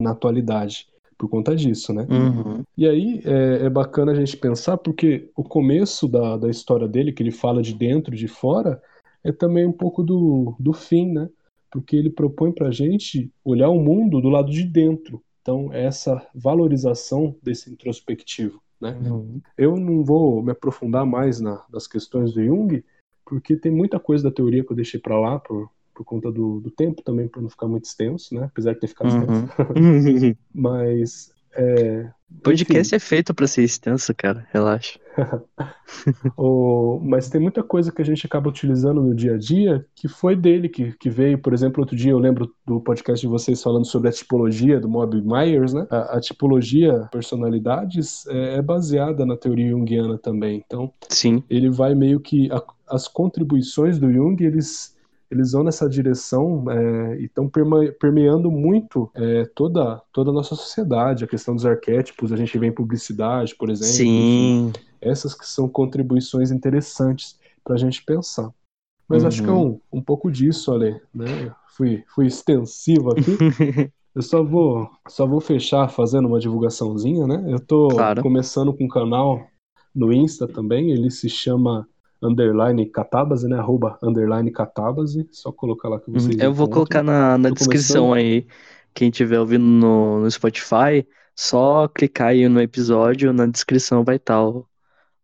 na atualidade, por conta disso, né? Uhum. E aí, é, é bacana a gente pensar, porque o começo da, da história dele, que ele fala de dentro e de fora, é também um pouco do, do fim, né? Porque ele propõe pra gente olhar o mundo do lado de dentro. Então, essa valorização desse introspectivo, né? Uhum. Eu não vou me aprofundar mais na, nas questões do Jung, porque tem muita coisa da teoria que eu deixei para lá, por, por conta do, do tempo também, para não ficar muito extenso, né? Apesar de ter ficado uhum. extenso. Mas... É, podcast é feito para ser extenso, cara. Relaxa. o, mas tem muita coisa que a gente acaba utilizando no dia a dia, que foi dele que, que veio. Por exemplo, outro dia eu lembro do podcast de vocês falando sobre a tipologia do Moby Myers, né? A, a tipologia personalidades é, é baseada na teoria junguiana também. Então, sim. ele vai meio que... A, as contribuições do Jung, eles... eles vão nessa direção é, e estão permeando muito é, toda, toda a nossa sociedade, a questão dos arquétipos, a gente vê em publicidade, por exemplo. Sim. Essas que são contribuições interessantes para a gente pensar. Mas uhum. acho que é um, um pouco disso, Ale, né? Fui, fui extensivo aqui. Eu só vou, só vou fechar fazendo uma divulgaçãozinha, né? Eu tô claro. começando com um canal no Insta também, ele se chama... underline catabase, né, arroba underline catabase, só colocar lá que vocês eu vou encontram. Colocar na, na descrição começando. Aí, quem tiver ouvindo no, no Spotify, só clicar aí no episódio, na descrição vai estar o,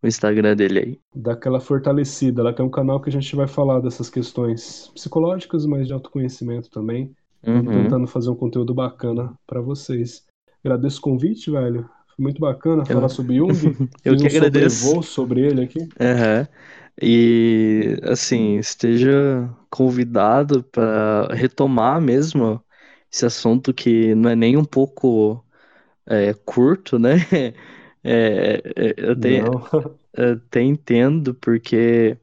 o Instagram dele aí. Dá aquela fortalecida, lá que é um canal que a gente vai falar dessas questões psicológicas, mas de autoconhecimento também, uhum. tentando fazer um conteúdo bacana pra vocês. Agradeço o convite, velho, foi muito bacana falar eu... sobre Jung, eu que agradeço. Sobrevoo sobre ele aqui. Aham. Uhum. E, assim, esteja convidado para retomar mesmo esse assunto que não é nem um pouco é, curto, né? É, eu até, eu até entendo, porque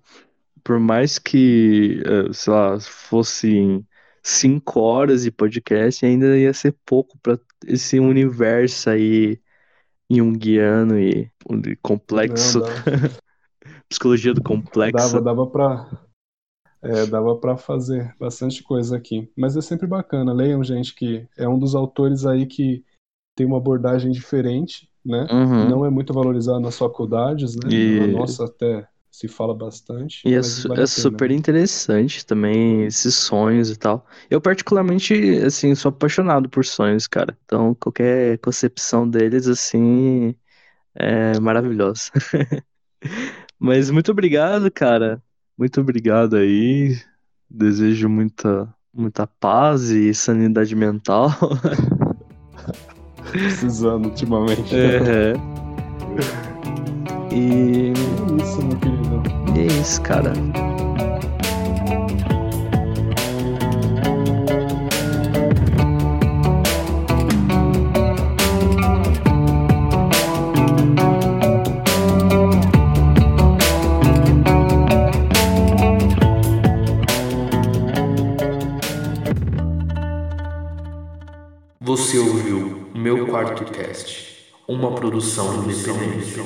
por mais que, sei lá, fossem cinco horas de podcast, ainda ia ser pouco para esse universo aí junguiano e complexo. Não, não. Psicologia do complexo. Dava, dava pra é, dava pra fazer bastante coisa aqui. Mas é sempre bacana. Leiam, gente, que é um dos autores aí que tem uma abordagem diferente, né? Uhum. Não é muito valorizado nas faculdades, né? E... A nossa até se fala bastante. E é, su- é super interessante também esses sonhos e tal. Eu particularmente, assim, sou apaixonado por sonhos, cara. Então, qualquer concepção deles, assim, é maravilhosa. Mas muito obrigado, cara. Muito obrigado aí. Desejo muita, muita paz e sanidade mental. Precisando ultimamente. É. E... É isso, meu querido. E é isso, cara. Você ouviu o meu quarto cast, uma produção independente.